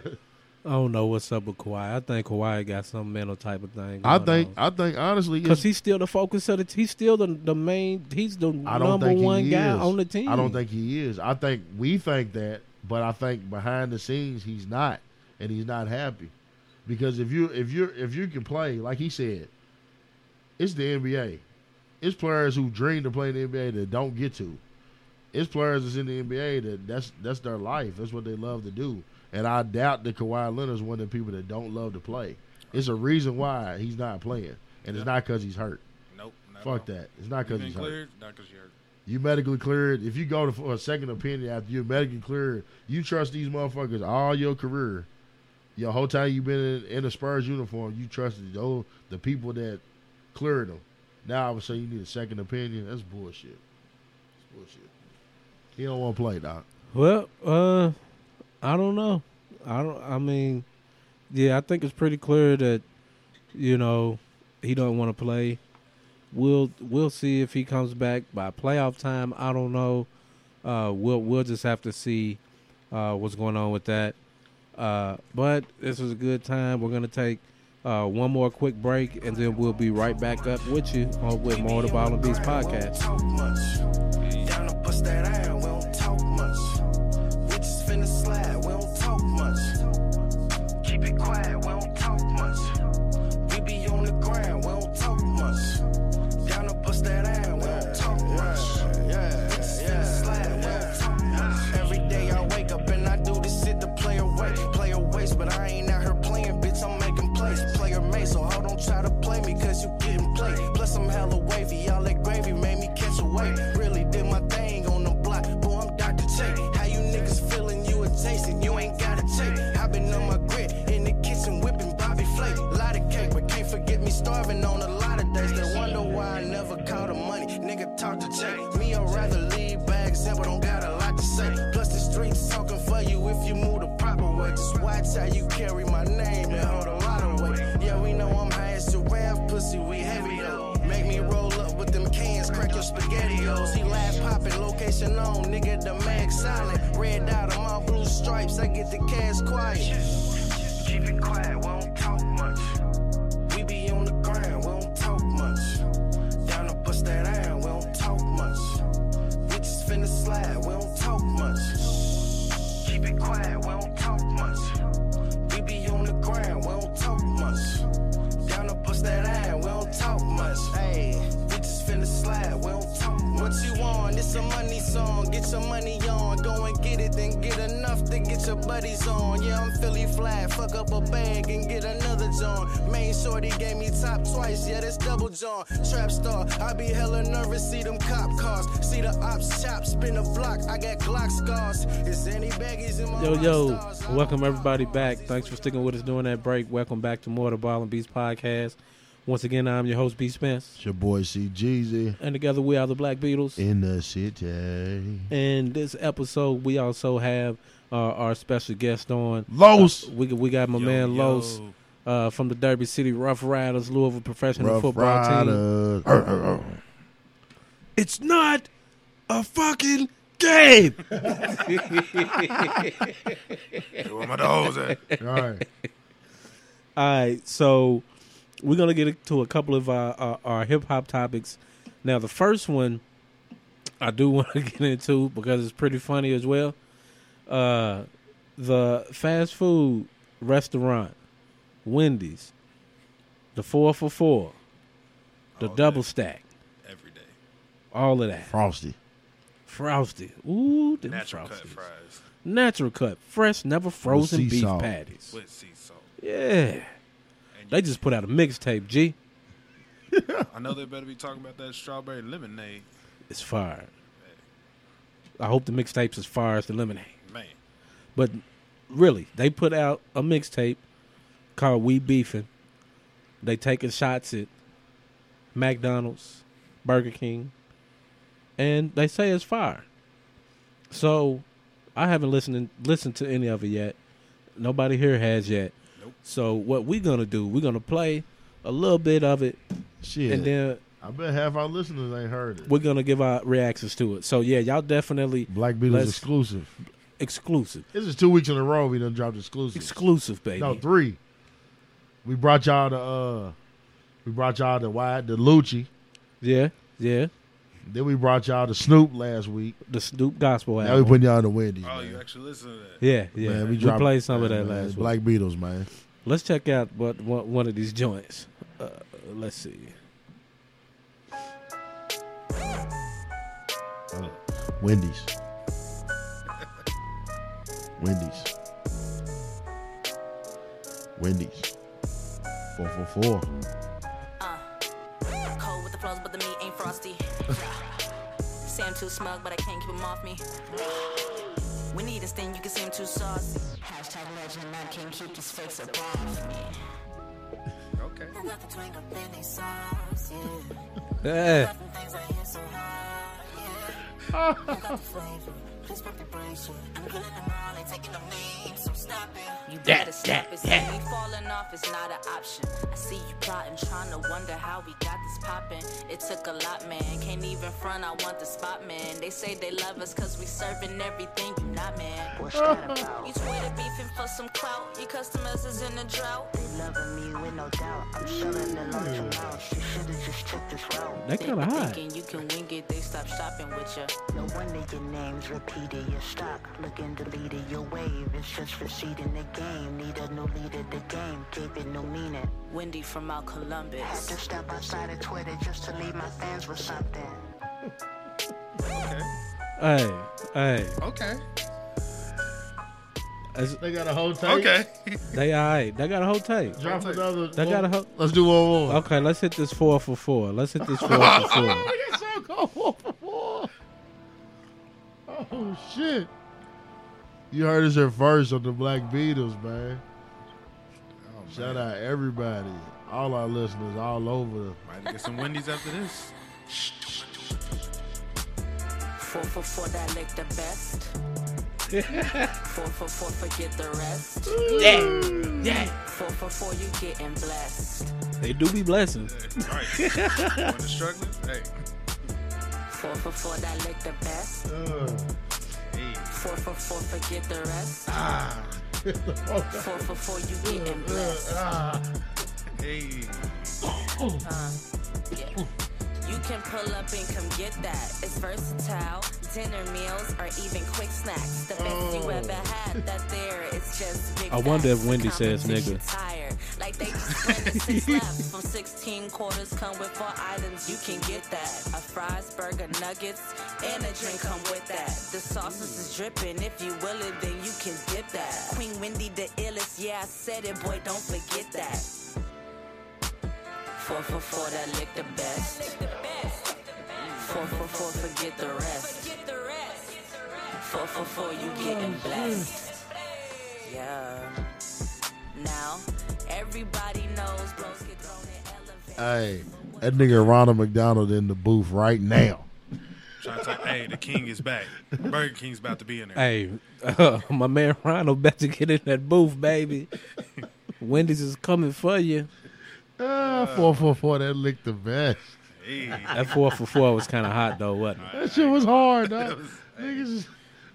I don't know what's up with Kawhi. I think Kawhi got some mental type of thing. I think, on. I think honestly. Because he's still the focus of the team. He's still the, the main, he's the number one guy on the team. I don't think he is. I think we think that, but I think behind the scenes he's not, and he's not happy. Because if you if you if you can play, like he said, it's the N B A. It's players who dream to play in the N B A that don't get to. It's players that's in the N B A that that's that's their life. That's what they love to do. And I doubt that Kawhi Leonard is one of the people that don't love to play. It's a reason why he's not playing, and yeah. it's not because he's hurt. Nope. Fuck that. It's not because he's cleared, hurt. Not because you're hurt. You medically cleared. If you go to, for a second opinion after you're medically cleared, you trust these motherfuckers all your career. Your whole time you've been in, in a Spurs uniform, you trusted the, the people that cleared them. Now I would say you need a second opinion. That's bullshit. That's bullshit. He don't want to play, Doc. Well, uh, I don't know. I don't. I mean, yeah, I think it's pretty clear that, you know, he don't want to play. We'll we'll see if he comes back by playoff time. I don't know. Uh, we'll we'll just have to see uh, what's going on with that. Uh, but this was a good time. We're gonna take uh, one more quick break, and then we'll be right back up with you on, with more of the Ball and Beatz podcast. Yo, yo, welcome everybody back. Thanks for sticking with us during that break. Welcome back to more of the Ball and Beatz podcast. Once again, I'm your host, B. Spence. It's your boy, C. Jeezy. And together we are the Black Beatles. In the city. And this episode, we also have uh, our special guest on. Los. Uh, we, we got my yo, man, Los, uh, from the Derby City Rough Riders, Louisville professional Rough football Riders. team. Er, er, er. It's not a fucking... Game. Where my dogs at? All right. All right. So we're gonna get to a couple of our, our, our hip hop topics. Now, the first one I do want to get into because it's pretty funny as well. Uh, the fast food restaurant, Wendy's, the four for four, the all double day. stack, every day, all of that, Frosty. Frosty. Ooh, the natural frosties. Cut fries. Natural cut. Fresh, never frozen beef salt. patties. With sea salt. Yeah. And they just put out a mixtape, G. I know they better be talking about that strawberry lemonade. It's fire. Man. I hope the mixtape's as far as the lemonade. Man. But really, they put out a mixtape called We Beefin'. They taking shots at McDonald's, Burger King, and they say it's fire. So I haven't listened listened to any of it yet. Nobody here has yet. Nope. So what we're going to do, we're going to play a little bit of it. Shit. And then I bet half our listeners ain't heard it. We're going to give our reactions to it. So, yeah, y'all definitely. Black Beatles exclusive. Exclusive. This is two weeks in a row we done dropped exclusive. Exclusive, baby. No, three. We brought y'all the, uh, we brought y'all the wide, the Lucci. Yeah, yeah. Then we brought y'all to Snoop last week. The Snoop gospel album. Now we put y'all to Wendy's. Oh, man. You actually listen to that? Yeah, yeah. Man, we, we played some man, of that man, last Black week. Black Beatles, man. Let's check out what one of these joints. Uh, let's see. Oh, Wendy's. Wendy's. Wendy's. Four four four. Uh, cold with the flows, but the meat ain't frosty. Say I'm too smug, but I can't keep him off me. We need this thing, you can see him too saucy. Hashtag legend, man can't keep this fake so bad. Okay. Hey. Please pop the brakes. I'm killing them all and taking them names. So stop it. You better stop it. See me falling off is not an option. I see you plotting, trying to wonder how we got this popping. It took a lot, man. Can't even front. I want the spot, man. They say they love us because we serving everything. You not, man. What's that about? You tweeted beefing for some clout. Your customers is in a drought. They loving me with no doubt. I'm shutting the lunch amount. You should have just took this route. That kind of hot. You can wing it. They stop shopping with you. No wonder your name's repeated. Your stock looking deleted. Your wave is just receding. The game need a new leader. The game gave it no meaning. Wendy from out Columbus. I had to step outside of Twitter just to leave my fans with something. Okay. Hey, hey. Okay. As, they got a whole tape. Okay. They all right. They got a whole tape. Drop another. They got a whole. Let's do one more. Okay, let's hit this four for four. Let's hit this four for four. I guess I'll go four for four. Oh shit! You heard us at first on the Black Beatles, man. Oh, shout man. out everybody, all our listeners, all over. Might get some Wendy's after this. Four for four, that lick the best. Four for four, forget the rest. Yeah, yeah. Four for four, you getting blessed. They do be blessing. Yeah. All right. When the struggling, hey. Four for four, that lick the best. Uh, hey. Four for four, forget the rest. Ah. Four for four, you getting blessed. Uh, ah. Hey. Oh. Uh, yeah. You can pull up and come get that. It's versatile. Dinner meals or even quick snacks. The best oh. you ever had. That there is just big. I wonder if Wendy says nigga. Tired. Like they just went six laps from sixteen quarters. Come with four items. You can get that. A fries, burger, nuggets, and a drink come with that. The sauces is dripping. If you will it, then you can dip that. Queen Wendy the illest. Yeah, I said it, boy. Don't forget that. Four for four, that lick the best. Four for four, forget the rest. Four for four, you getting blessed. Yeah. Now, everybody knows blows get thrown in elevators. Hey, that nigga Ronald McDonald in the booth right now. Hey, the king is back. Burger King's about to be in there. Hey, uh, my man Ronald about to get in that booth, baby. Wendy's is coming for you. Ah, four for four, that licked the best. Hey. That four for four was kind of hot though, wasn't it? That shit was hard, dog. Was, niggas,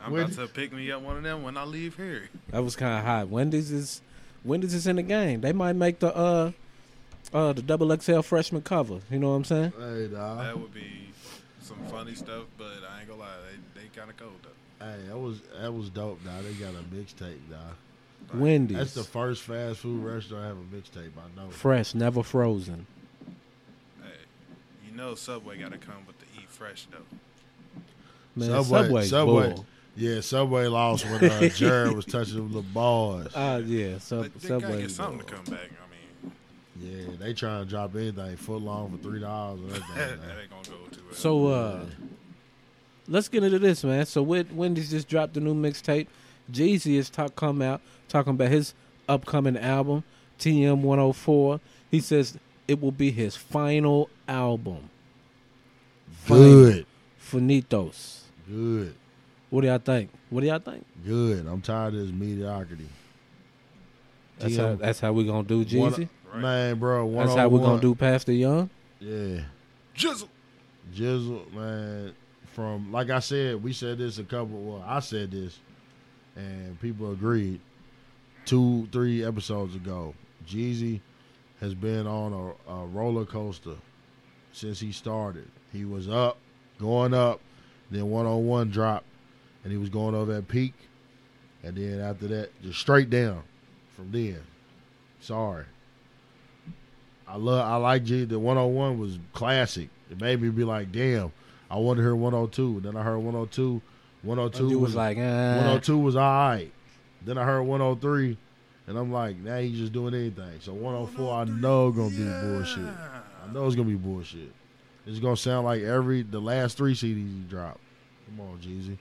I'm Wendy's. About to pick me up one of them when I leave here. That was kind of hot. Wendy's is, Wendy's is in the game. They might make the uh, uh, the double X L freshman cover. You know what I'm saying? Hey, dog. That would be some funny stuff, but I ain't gonna lie, they, they kind of cold though. Hey, that was that was dope, dog. They got a mixtape, dog. Like, Wendy's. That's the first fast food restaurant I have a mixtape. I know. Fresh, never frozen. Hey, you know Subway got to come with the eat fresh though. Man, Subway, Subway, Subway yeah, Subway lost when uh, Jared was touching them little boys. Oh uh, yeah, Sub, they, they Subway. Gotta get something to come back. I mean, yeah, they trying to drop anything foot long for three dollars. That ain't gonna go too well. So uh, let's get into this, man. So Wendy's just dropped the new mixtape. Jeezy is talk come out talking about his upcoming album T M one oh four. He says it will be his final album. Good. Finitos. Good. What do y'all think? What do y'all think? Good. I'm tired of this mediocrity. That's G M. How that's how we gonna do Jeezy. Right. Man, bro. That's how we gonna do Pastor Young. Yeah. Jizzle. Jizzle, man. From like I said, we said this a couple. Well, I said this. And people agreed two, three episodes ago. Jeezy has been on a, a roller coaster since he started. He was up, going up, then one oh one dropped, and he was going over that peak. And then after that, just straight down from then. Sorry. I love. I like Jeezy. The one oh one was classic. It made me be like, damn, I want to hear one oh two. Then I heard one oh two. one oh two was like, uh. one oh two was all right. Then I heard one oh three, and I'm like, now nah, he's just doing anything. So one oh four, I know gonna yeah. be bullshit. I know it's gonna be bullshit. It's gonna sound like every the last three C Ds he dropped. Come on, Jeezy.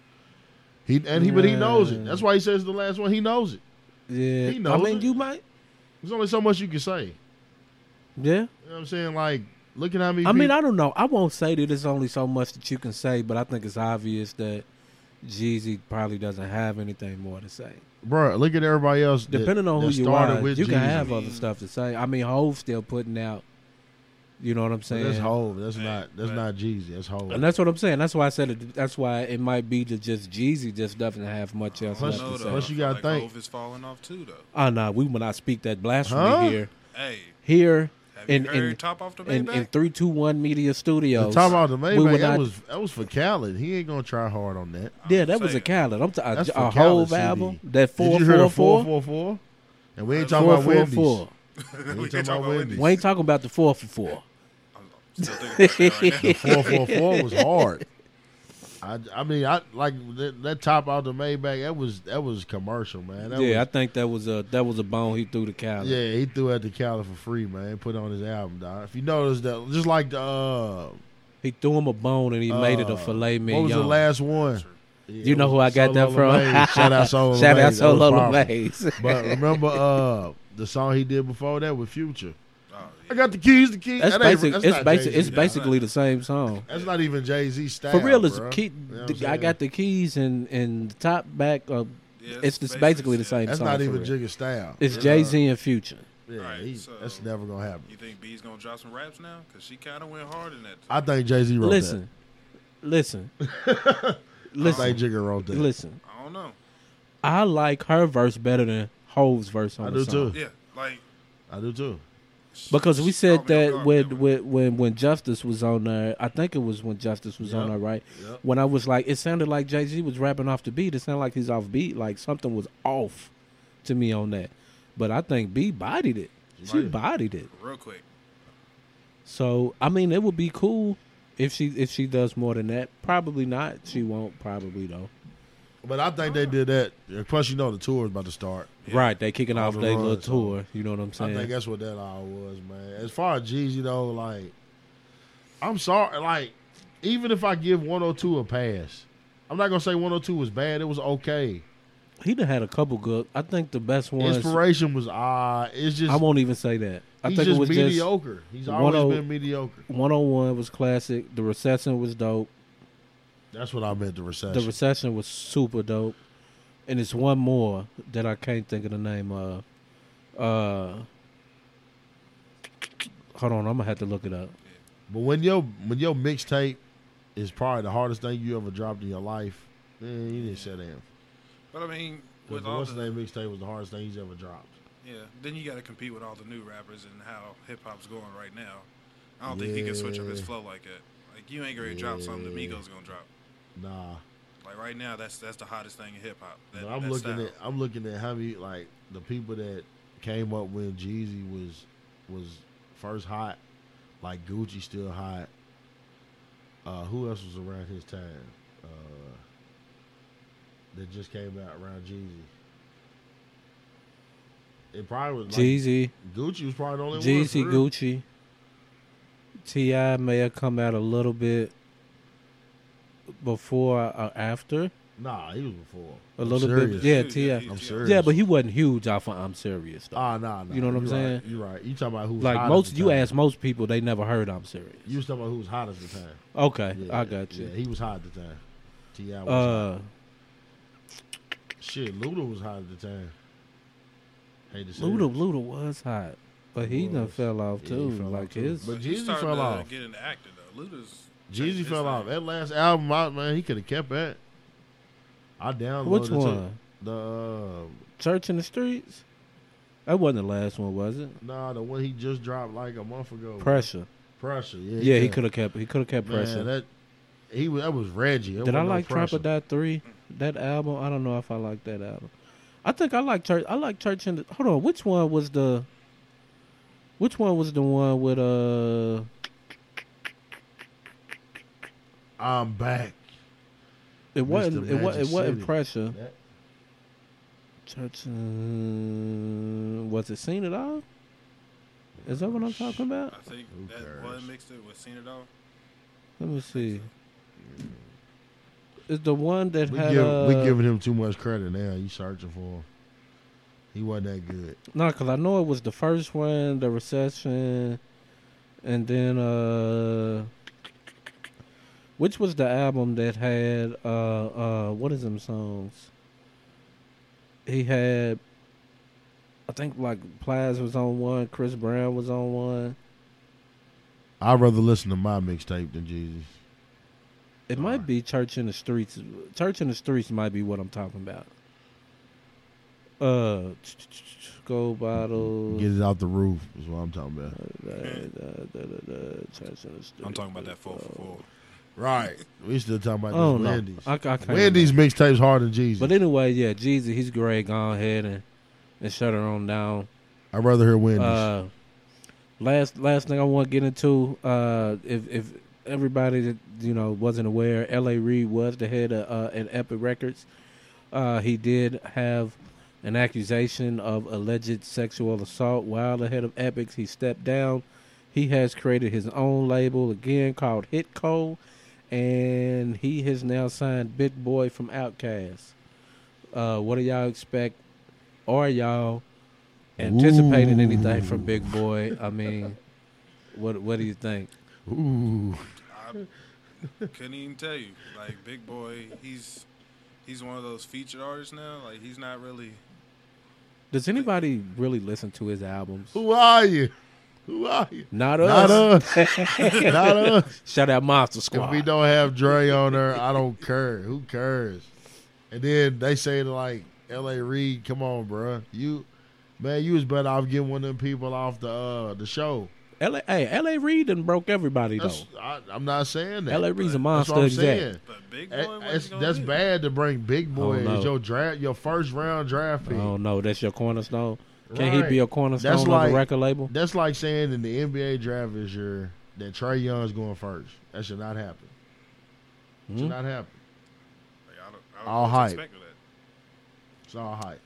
He and he, yeah. but he knows it. That's why he says the last one. He knows it. Yeah, he knows I mean, it. You might. There's only so much you can say. Yeah, you know what I'm saying? Like, look at how many. I people, mean, I don't know. I won't say that it's only so much that you can say, but I think it's obvious that. Jeezy probably doesn't have anything more to say. Bro, look at everybody else. Depending that, on who you are, you Jeezy. Can have other stuff to say. I mean, Hov still putting out. You know what I'm saying? Well, that's Hov. That's man, not. That's man. not Jeezy. That's Hov. And that's what I'm saying. That's why I said. It, that's why it might be that just Jeezy just doesn't have much else left to say. Plus, you gotta like think Hov is falling off too, though. Oh no, nah, we will not speak that blasphemy huh? here. Hey, here. Have in, you heard in, top off the in, in three two one media studios. The top off the Maybach. We that was that was for Khaled. He ain't gonna try hard on that. I'm yeah, that saying. was a Khaled. I'm talking a, a Hov album. That four four four four four. And we ain't talking about Wendy's. We ain't talking about Wendy's. We ain't talking about the four for four. The four four four was hard. I, I mean, I like that, that top out the Maybach. That was that was commercial, man. That yeah, was, I think that was a that was a bone he threw to Cali. Yeah, he threw at the Cali for free, man. Put on his album, dog. If you notice that, just like the uh, he threw him a bone and he uh, made it a filet mignon. What was the last one? Yeah, you know who I got that from? Shout out Solo. Shout out Solo Maze. But remember uh, the song he did before that with Future. I got the keys, the keys. That's that basic, that's it's basic, it's basically the same song. That's not even Jay-Z style. For real, it's key, you know the, I got the keys and, and the top back. Uh, yeah, it's it's basically the same that's song. That's not even Jigga style. It's yeah. Jay-Z and Future. Yeah, right, he, so that's never going to happen. You think B's going to drop some raps now? Because she kind of went hard in that. Thing. I think Jay-Z wrote listen, that. Listen. listen. I think Jigga wrote that. Listen. I don't know. I like her verse better than Hov's verse on I the song. I do too. Yeah, like. I do too. Because we said that when, when when Justice was on there, I think it was when Justice was yep. on there, right? Yep. When I was like, it sounded like Jay-Z was rapping off the beat. It sounded like he's off beat. Like something was off to me on that. But I think B bodied it. She bodied it. Real quick. So, I mean, it would be cool if she if she does more than that. Probably not. She won't probably, though. But I think they did that. Plus, you know, the tour is about to start. Yeah. Right, they kicking off their little tour. You know what I'm saying? I think that's what that all was, man. As far as Jeezy, though, like, I'm sorry. Like, even if I give one oh two a pass, I'm not going to say one oh two was bad. It was okay. He done had a couple good. I think the best one. Inspiration was odd. It's just. I won't even say that. I think it was just mediocre. He's always been mediocre. one oh one was classic. The Recession was dope. That's what I meant, the Recession. The Recession was super dope. And it's one more that I can't think of the name of. Uh, hold on, I'm going to have to look it up. But when your when your mixtape is probably the hardest thing you ever dropped in your life, man, you didn't shut down. But I mean, with all the name mixtape was the hardest thing he's ever dropped. Yeah, then you got to compete with all the new rappers and how hip-hop's going right now. I don't yeah. think he can switch up his flow like that. Like, you ain't going to yeah. drop something the Migos going to drop. Nah. Like right now, that's that's the hottest thing in hip hop. That, I'm that looking style. at I'm looking at how many like the people that came up when Jeezy was was first hot, like Gucci still hot. Uh, who else was around his time? Uh, that just came out around Jeezy. It probably was like, Jeezy. Gucci was probably the only one. Jeezy, Gucci. T I may have come out a little bit. Before or after? Nah, he was before. A I'm little serious. bit, yeah, T I. I'm serious. Yeah, but he wasn't huge off of I'm Serious. Though. Ah, nah, nah. You know what I'm right. saying? You're right. You talking about who's like hot most? At the time. You ask most people, they never heard I'm Serious. You was talking about who was hot at the time. Okay, yeah, I got you. Yeah, he was hot at the time. T I was uh, hot. Shit, Luda was hot at the time. Hey, Luda, Luda was hot, but he, he done fell off yeah, too. Fell like off his, too. But Jeezy fell to off. Get into acting though, Luda's. Jeezy fell off. That last album out, man, he could have kept that. I downloaded Which one? It. The uh, Church in the Streets? That wasn't the last one, was it? Nah, the one he just dropped like a month ago. Pressure. Pressure, yeah. Yeah, he could have kept he could have kept man, Pressure. That he was that was Reggie. That Did I like no Trap or Die three? That album? I don't know if I like that album. I think I like Church I like Church in the Hold on, which one was the Which one was the one with uh I'm back. It wasn't. It, was, it wasn't Pressure. That. Church. Uh, was it Seen It All? Is that what I'm talking about? I think Who that cares? One mixed it with Seen It All. Let me see. It's the one that we had. Give, uh, we giving him too much credit now. You searching for him? He wasn't that good. No, nah, because I know it was the first one, the Recession, and then. uh Which was the album that had uh uh what is them songs? He had, I think, like Plies was on one, Chris Brown was on one. I'd rather listen to my mixtape than Jeezy's. It All might right. be Church in the Streets. Church in the Streets might be what I'm talking about. Uh, Gold Bottles. Get It Out the Roof is what I'm talking about. Church in the Streets. I'm talking about that four for four. Right. We still talking about oh, this no. Wendy's. I, I can't Wendy's mixtape's harder than Jeezy. But anyway, yeah, Jeezy, he's great. Go ahead and, and shut her on down. I'd rather hear Wendy's. Uh, last last thing I want to get into, uh, if if everybody that, you know, wasn't aware, L A. Reid was the head of, uh, at Epic Records. Uh, he did have an accusation of alleged sexual assault while the head of Epic. He stepped down. He has created his own label again called Hit Cole. And he has now signed Big Boi from Outkast. Uh, what do y'all expect? Are y'all anticipating Ooh. anything from Big Boi? I mean, what what do you think? Ooh, I couldn't even tell you. Like, Big Boi, he's he's one of those featured artists now. Like, he's not really. Does anybody really listen to his albums? Who are you? Who are you? Not us. Not us. Not us. Shout out Monster Squad. If we don't have Dre on there, I don't care. Who cares? And then they say to, like, L A. Reid, come on, bro. You, man, you was better off getting one of them people off the uh, the show. L A. Hey, L A. Reid done broke everybody, that's, though. I, I'm not saying that. L A. Reid's a monster. That's what I'm exact. saying. But Big Boi, a, that's that's bad to bring Big Boi as your draft, your first round draft pick. Oh no, that's your cornerstone. Can right. he be a cornerstone that's like, on a record label? That's like saying in the N B A draft is your that Trae Young's going first. That should not happen. Mm-hmm. Should not happen. Like, I don't, I don't all hype. It's all hype.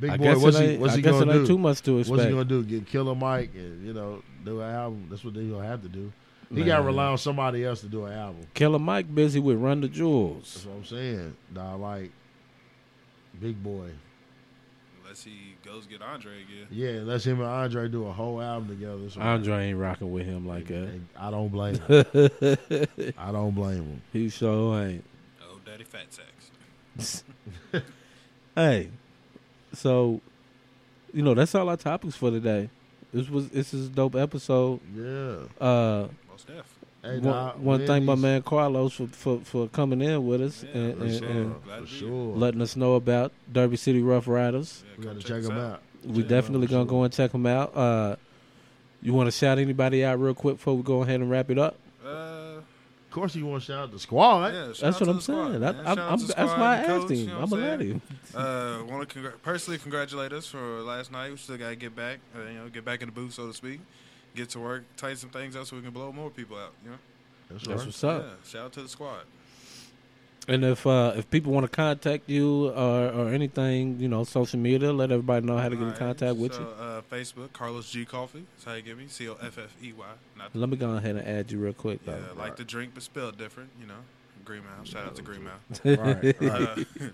Big I Boi, what's he, what's he going to do? Too much to expect. What's he going to do? Get Killer Mike and, you know, do an album. That's what they're going to have to do. He got to rely on somebody else to do an album. Killer Mike busy with Run the Jewels. That's what I'm saying. Nah, like Big Boi. Unless he goes get Andre again. Yeah, unless him and Andre do a whole album together. So Andre ain't rocking with him like that. I don't blame him. I don't blame him. He sure ain't. Oh, Daddy Fat Sacks. Hey, so, you know, that's all our topics for today. This was this is a dope episode. Yeah. Uh, Most def. Hey, nah, one one thing, my man Carlos, for, for, for coming in with us yeah, and, and, sure. and sure. letting us know about Derby City Rough Riders. Yeah, we got to check, check them out. out. We yeah, definitely going to sure. go and check them out. Uh, you want to shout anybody out real quick before we go ahead and wrap it up? Uh, of course you want to shout out the squad. Yeah, shout that's what I'm squad, saying. I, I, I'm, that's why I asked coach, him. You know I'm going to let him. uh, want to congr- personally congratulate us for last night. We still got to get back, uh, you know, get back in the booth, so to speak. Get to work, tighten some things up so we can blow more people out. You know, that's, that's right. what's up. Yeah, shout out to the squad. And if uh, if people want to contact you or, or anything, you know, social media, let everybody know how to get All in right. contact with so, you. Uh, Facebook, Carlos G Coffey. That's how you get me. C O F F E Y. Let me go ahead and add you real quick. Yeah, though. like right. the drink, but spelled different. You know, Green Mouth. Shout yeah, out to Green Mouth. right. right. Uh,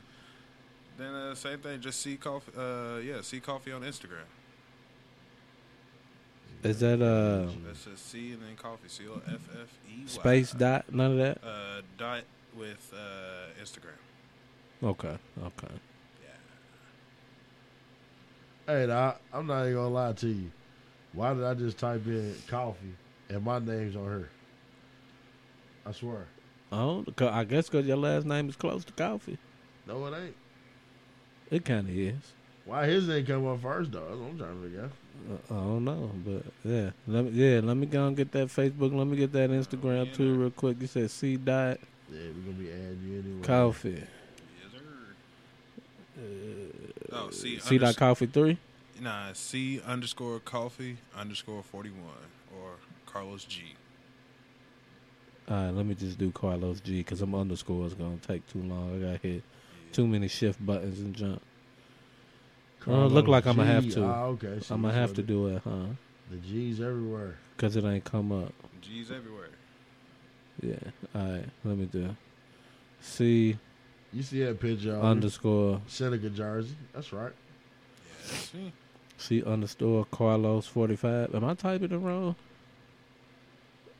then uh, same thing. Just C Coffee. Uh, yeah, C Coffee on Instagram. Is that uh? That's a C and then coffee. C O F F E Y. Space dot none of that. Uh, dot with uh Instagram. Okay. Okay. Yeah. Hey, nah, I'm not even gonna lie to you. Why did I just type in coffee and my name's on her? I swear. Oh, I guess because your last name is close to coffee. No, it ain't. It kind of is. Why his name come up first though? That's what I'm trying to figure out. I don't know, but yeah, let me, yeah. Let me go and get that Facebook. Let me get that Instagram oh, too, real quick. You said C dot. Yeah, we're gonna be adding you anyway. Coffee. Yes, sir. Uh, oh, C. C dot unders- coffee three. Nah, C underscore coffee underscore forty one or Carlos G. All right, let me just do Carlos G because them underscores gonna take too long. I got hit yeah. too many shift buttons and jump. Uh, look like I'm going to have to. Ah, okay. I'm going to have so to do it, huh? The G's everywhere. Because it ain't come up. G's everywhere. Yeah. All right. Let me do it. C. You see that picture. Underscore. Seneca jersey. That's right. Yeah, that's me. C underscore Carlos forty-five. Am I typing it wrong?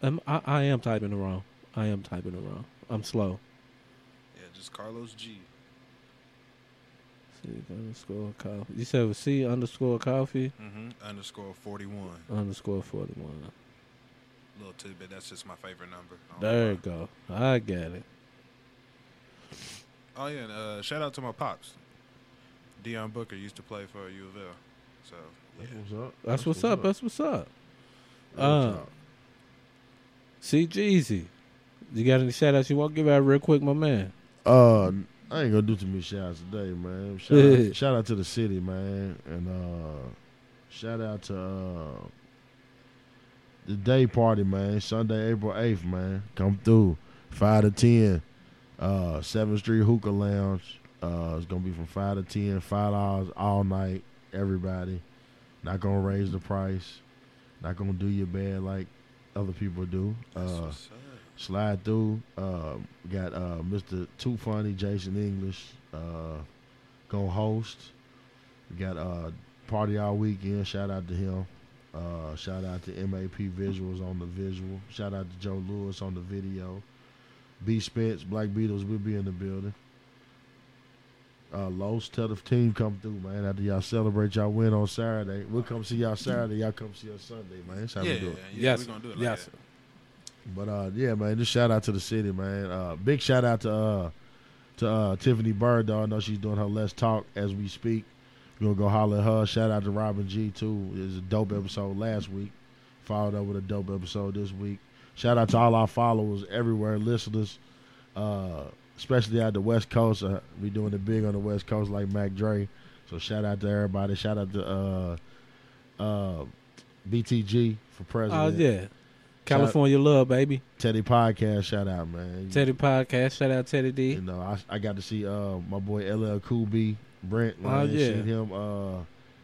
Am, I, I am typing it wrong. I am typing it wrong. I'm slow. Yeah, just Carlos G. C underscore coffee. You said it was C underscore coffee? Mm-hmm. Underscore forty-one. Underscore forty-one. Little tidbit. That's just my favorite number. There you go. I get it. Oh, yeah. And, uh, shout out to my pops. Deion Booker used to play for U of L. So, yeah. That's what's up. That's, That's what's up. up. That's what's up. Uh, see, Jeezy, you got any shout outs you want to give out real quick, my man? Uh, I ain't gonna do too many shout outs today, man. Shout, out, shout out to the city, man, and uh, shout out to uh, the day party, man. Sunday, April eighth, man. Come through, five to ten, uh, seventh Street Hookah Lounge. Uh, it's gonna be from five to ten, five dollars all night. Everybody, not gonna raise the price. Not gonna do your bad like other people do. Uh, slide through. Uh, got uh, Mister Too Funny, Jason English, uh, gonna host. We got uh, Party All Weekend. Shout out to him. Uh, shout out to M A P Visuals on the visual. Shout out to Joe Lewis on the video. B Spence, Black Beatles will be in the building. Uh, Los, tell the team come through, man. After y'all celebrate y'all win on Saturday, we'll come see y'all Saturday. Y'all come see us Sunday, man. That's how yeah, we do it. Yeah, yes, we're gonna do it. Like yes, that. But uh, yeah, man. Just shout out to the city, man. Uh, big shout out to uh, to uh, Tiffany Bird. Though I know she's doing her Let's Talk as we speak. We're gonna go holler at her. Shout out to Robin G too. It was a dope episode last week. Followed up with a dope episode this week. Shout out to all our followers everywhere, listeners. Uh. Especially out the West Coast. Uh, we doing it big on the West Coast like Mac Dre. So shout out to everybody. Shout out to uh, uh, B T G for president. Oh, yeah. California shout love, baby. Teddy Podcast, shout out, man. Teddy Podcast, shout out Teddy D. You know, I, I got to see uh, my boy L L Cool B, Brent. Man, oh, yeah. Seen him uh,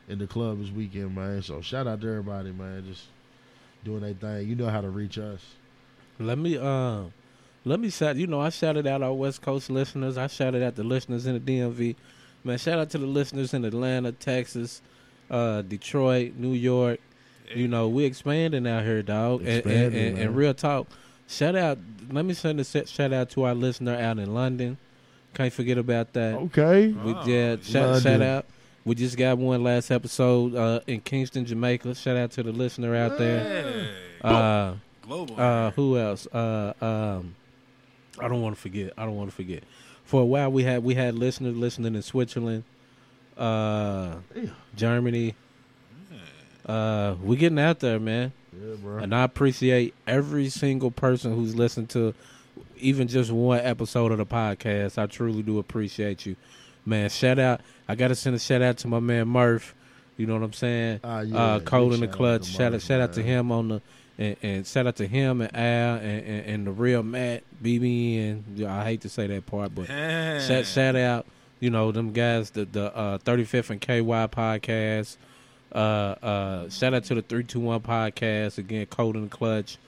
in the club this weekend, man. So shout out to everybody, man. Just doing their thing. You know how to reach us. Let me... Uh... Let me shout, you know, I shouted out our West Coast listeners. I shouted out the listeners in the D M V. Man, shout out to the listeners in Atlanta, Texas, uh, Detroit, New York. You know, we expanding out here, dog. Expanding, and, and, and, and real talk, shout out. Let me send a shout out to our listener out in London. Can't forget about that. Okay. We, yeah, oh, shout, shout out. We just got one last episode uh, in Kingston, Jamaica. Shout out to the listener out hey. there. Uh, Global. Uh, who else? Uh, um, I don't want to forget. I don't want to forget. For a while, we had we had listeners listening in Switzerland, uh, Germany. Uh, we're getting out there, man. Yeah, bro. And I appreciate every single person who's listened to even just one episode of the podcast. I truly do appreciate you, man. Shout out. I got to send a shout out to my man Murph. You know what I'm saying? Uh, yeah, uh, Cold in the Clutch. Shout out, shout out to him on the... And, and shout out to him and Al and, and, and the real Matt, B B N. I hate to say that part, but yeah. shout, shout out, you know, them guys, the, the uh, thirty-fifth and K Y podcast. Uh, uh, shout out to the three two one podcast. Again, Cold in the Clutch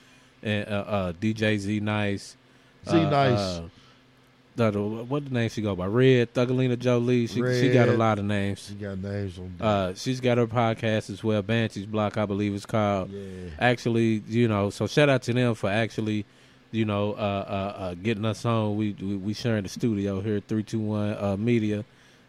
and uh, uh, D J Z Nice. Z uh, Nice. Uh, what the name she go by? Red, Thugalina Jolie. She, Red. She got a lot of names. She got names on that. Uh, she's got her podcast as well, Banshee's Block, I believe it's called. Yeah. Actually, you know, so shout out to them for actually, you know, uh, uh, uh, getting us on. We, we we sharing the studio here at three two one uh, Media.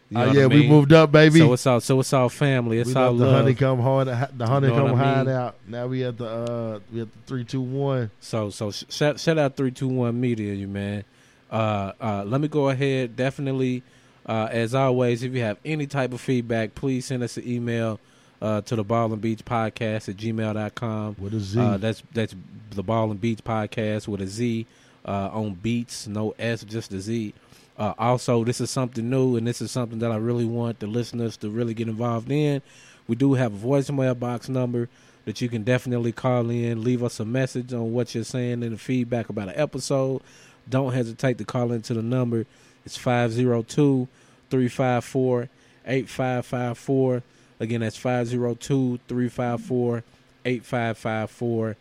You know oh, yeah, I mean? We moved up, baby. So it's all, so it's all family. It's we all love. The honeycomb hard, the honeycomb you know hideout. I mean? Now we at the uh, we at the three two one. So so sh- shout shout out three two one Media, you man. Uh, uh, let me go ahead. Definitely, uh, as always, if you have any type of feedback, please send us an email uh, to the Ball and Beatz Podcast at gmail dot com. With a Z. Uh, that's that's the Ball and Beatz Podcast with a Z uh, on Beats, no S, just a Z. Uh, also, this is something new, and this is something that I really want the listeners to really get involved in. We do have a voicemail box number that you can definitely call in, leave us a message on what you're saying and the feedback about an episode. Don't hesitate to call into the number. It's five oh two, three five four, eight five five four. Again, that's five oh two, three five four, eight five five four.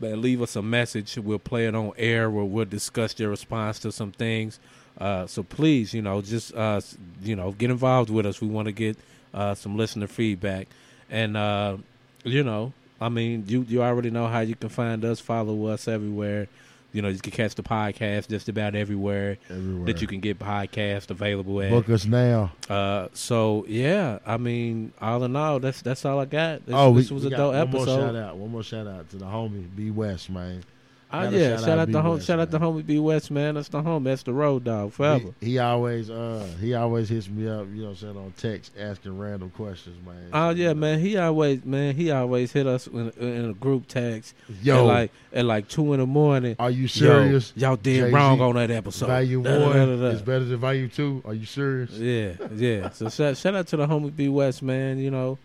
But leave us a message. We'll play it on air where we'll discuss your response to some things. Uh, so please, you know, just, uh, you know, get involved with us. We want to get uh, some listener feedback. And, uh, you know, I mean, you, you already know how you can find us. Follow us everywhere. You know, you can catch the podcast just about everywhere, everywhere. that you can get podcasts available at. Book us now. Uh, so, yeah, I mean, all in all, that's that's all I got. This, oh, this we, was we a dope episode. One more shout-out. One more shout-out to the homie, B. West, man. Uh, yeah, shout, shout, out, out, home, West, shout out to homie B. West, man. That's the homie. That's the road dog forever. He, he always uh, he always hits me up, you know what I'm saying, on text asking random questions, man. Oh, uh, yeah, know. man. He always, man, he always hit us in, in a group text Yo. at like, at like two in the morning. Are you serious? Yo, y'all did Jay-Z, wrong on that episode. Value da, one da, da, da. is better than value two. Are you serious? Yeah, yeah. So shout, shout out to the homie B. West, man, you know.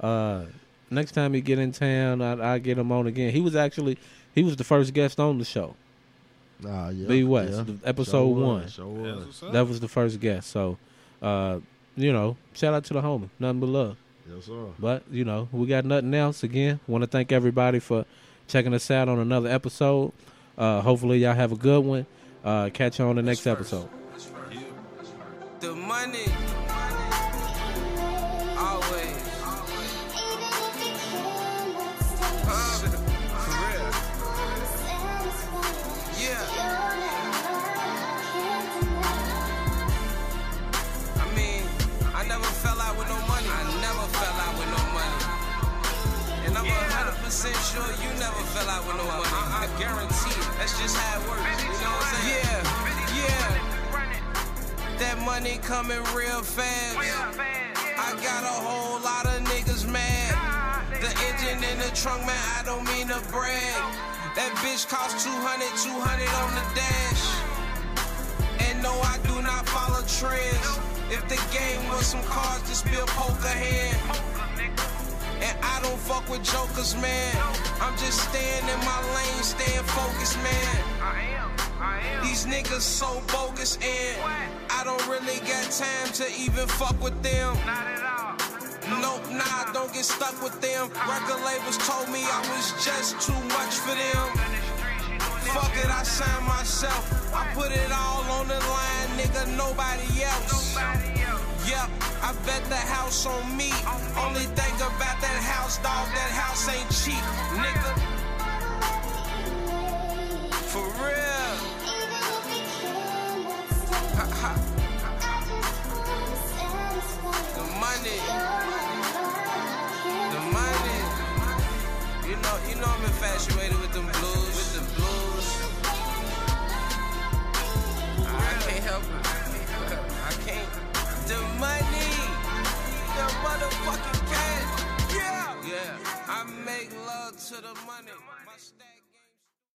Uh, next time he get in town, I, I get him on again. He was actually... He was the first guest on the show. Ah, yeah. B. West, yeah. episode show one. one. one. Yeah, that was the first guest. So, uh, you know, shout out to the homie. Nothing but love. Yes, sir. But, you know, we got nothing else. Again, want to thank everybody for checking us out on another episode. Uh, hopefully, y'all have a good one. Uh, catch you on the next episode. That's first. That's first. Yeah. That's first. The money. Sure, you never fell out with no money. I, I guarantee it. That's just how it works. You know what I'm saying? Yeah, yeah. That money coming real fast. I got a whole lot of niggas mad. The engine in the trunk, man, I don't mean to brag. That bitch cost two hundred, two hundred on the dash. And no, I do not follow trends. If the game was some cards, just be a poker hand. And I don't fuck with jokers, man. I'm just staying in my lane, staying focused, man. I am, I am. These niggas so bogus, and I don't really got time to even fuck with them. Not at all. Nope, nah, don't get stuck with them. Record labels told me I was just too much for them. Fuck it, I signed myself. I put it all on the line, nigga, nobody else. Nobody else. Yep, I bet the house on me. Only think about that house, dog. That house ain't cheap, nigga. For real. Ha, ha. The money. The money. You know, you know I'm infatuated with them blues. With the blues. I can't help it. I can't. The money, the motherfucking cash. Yeah. Yeah. I make love to the money.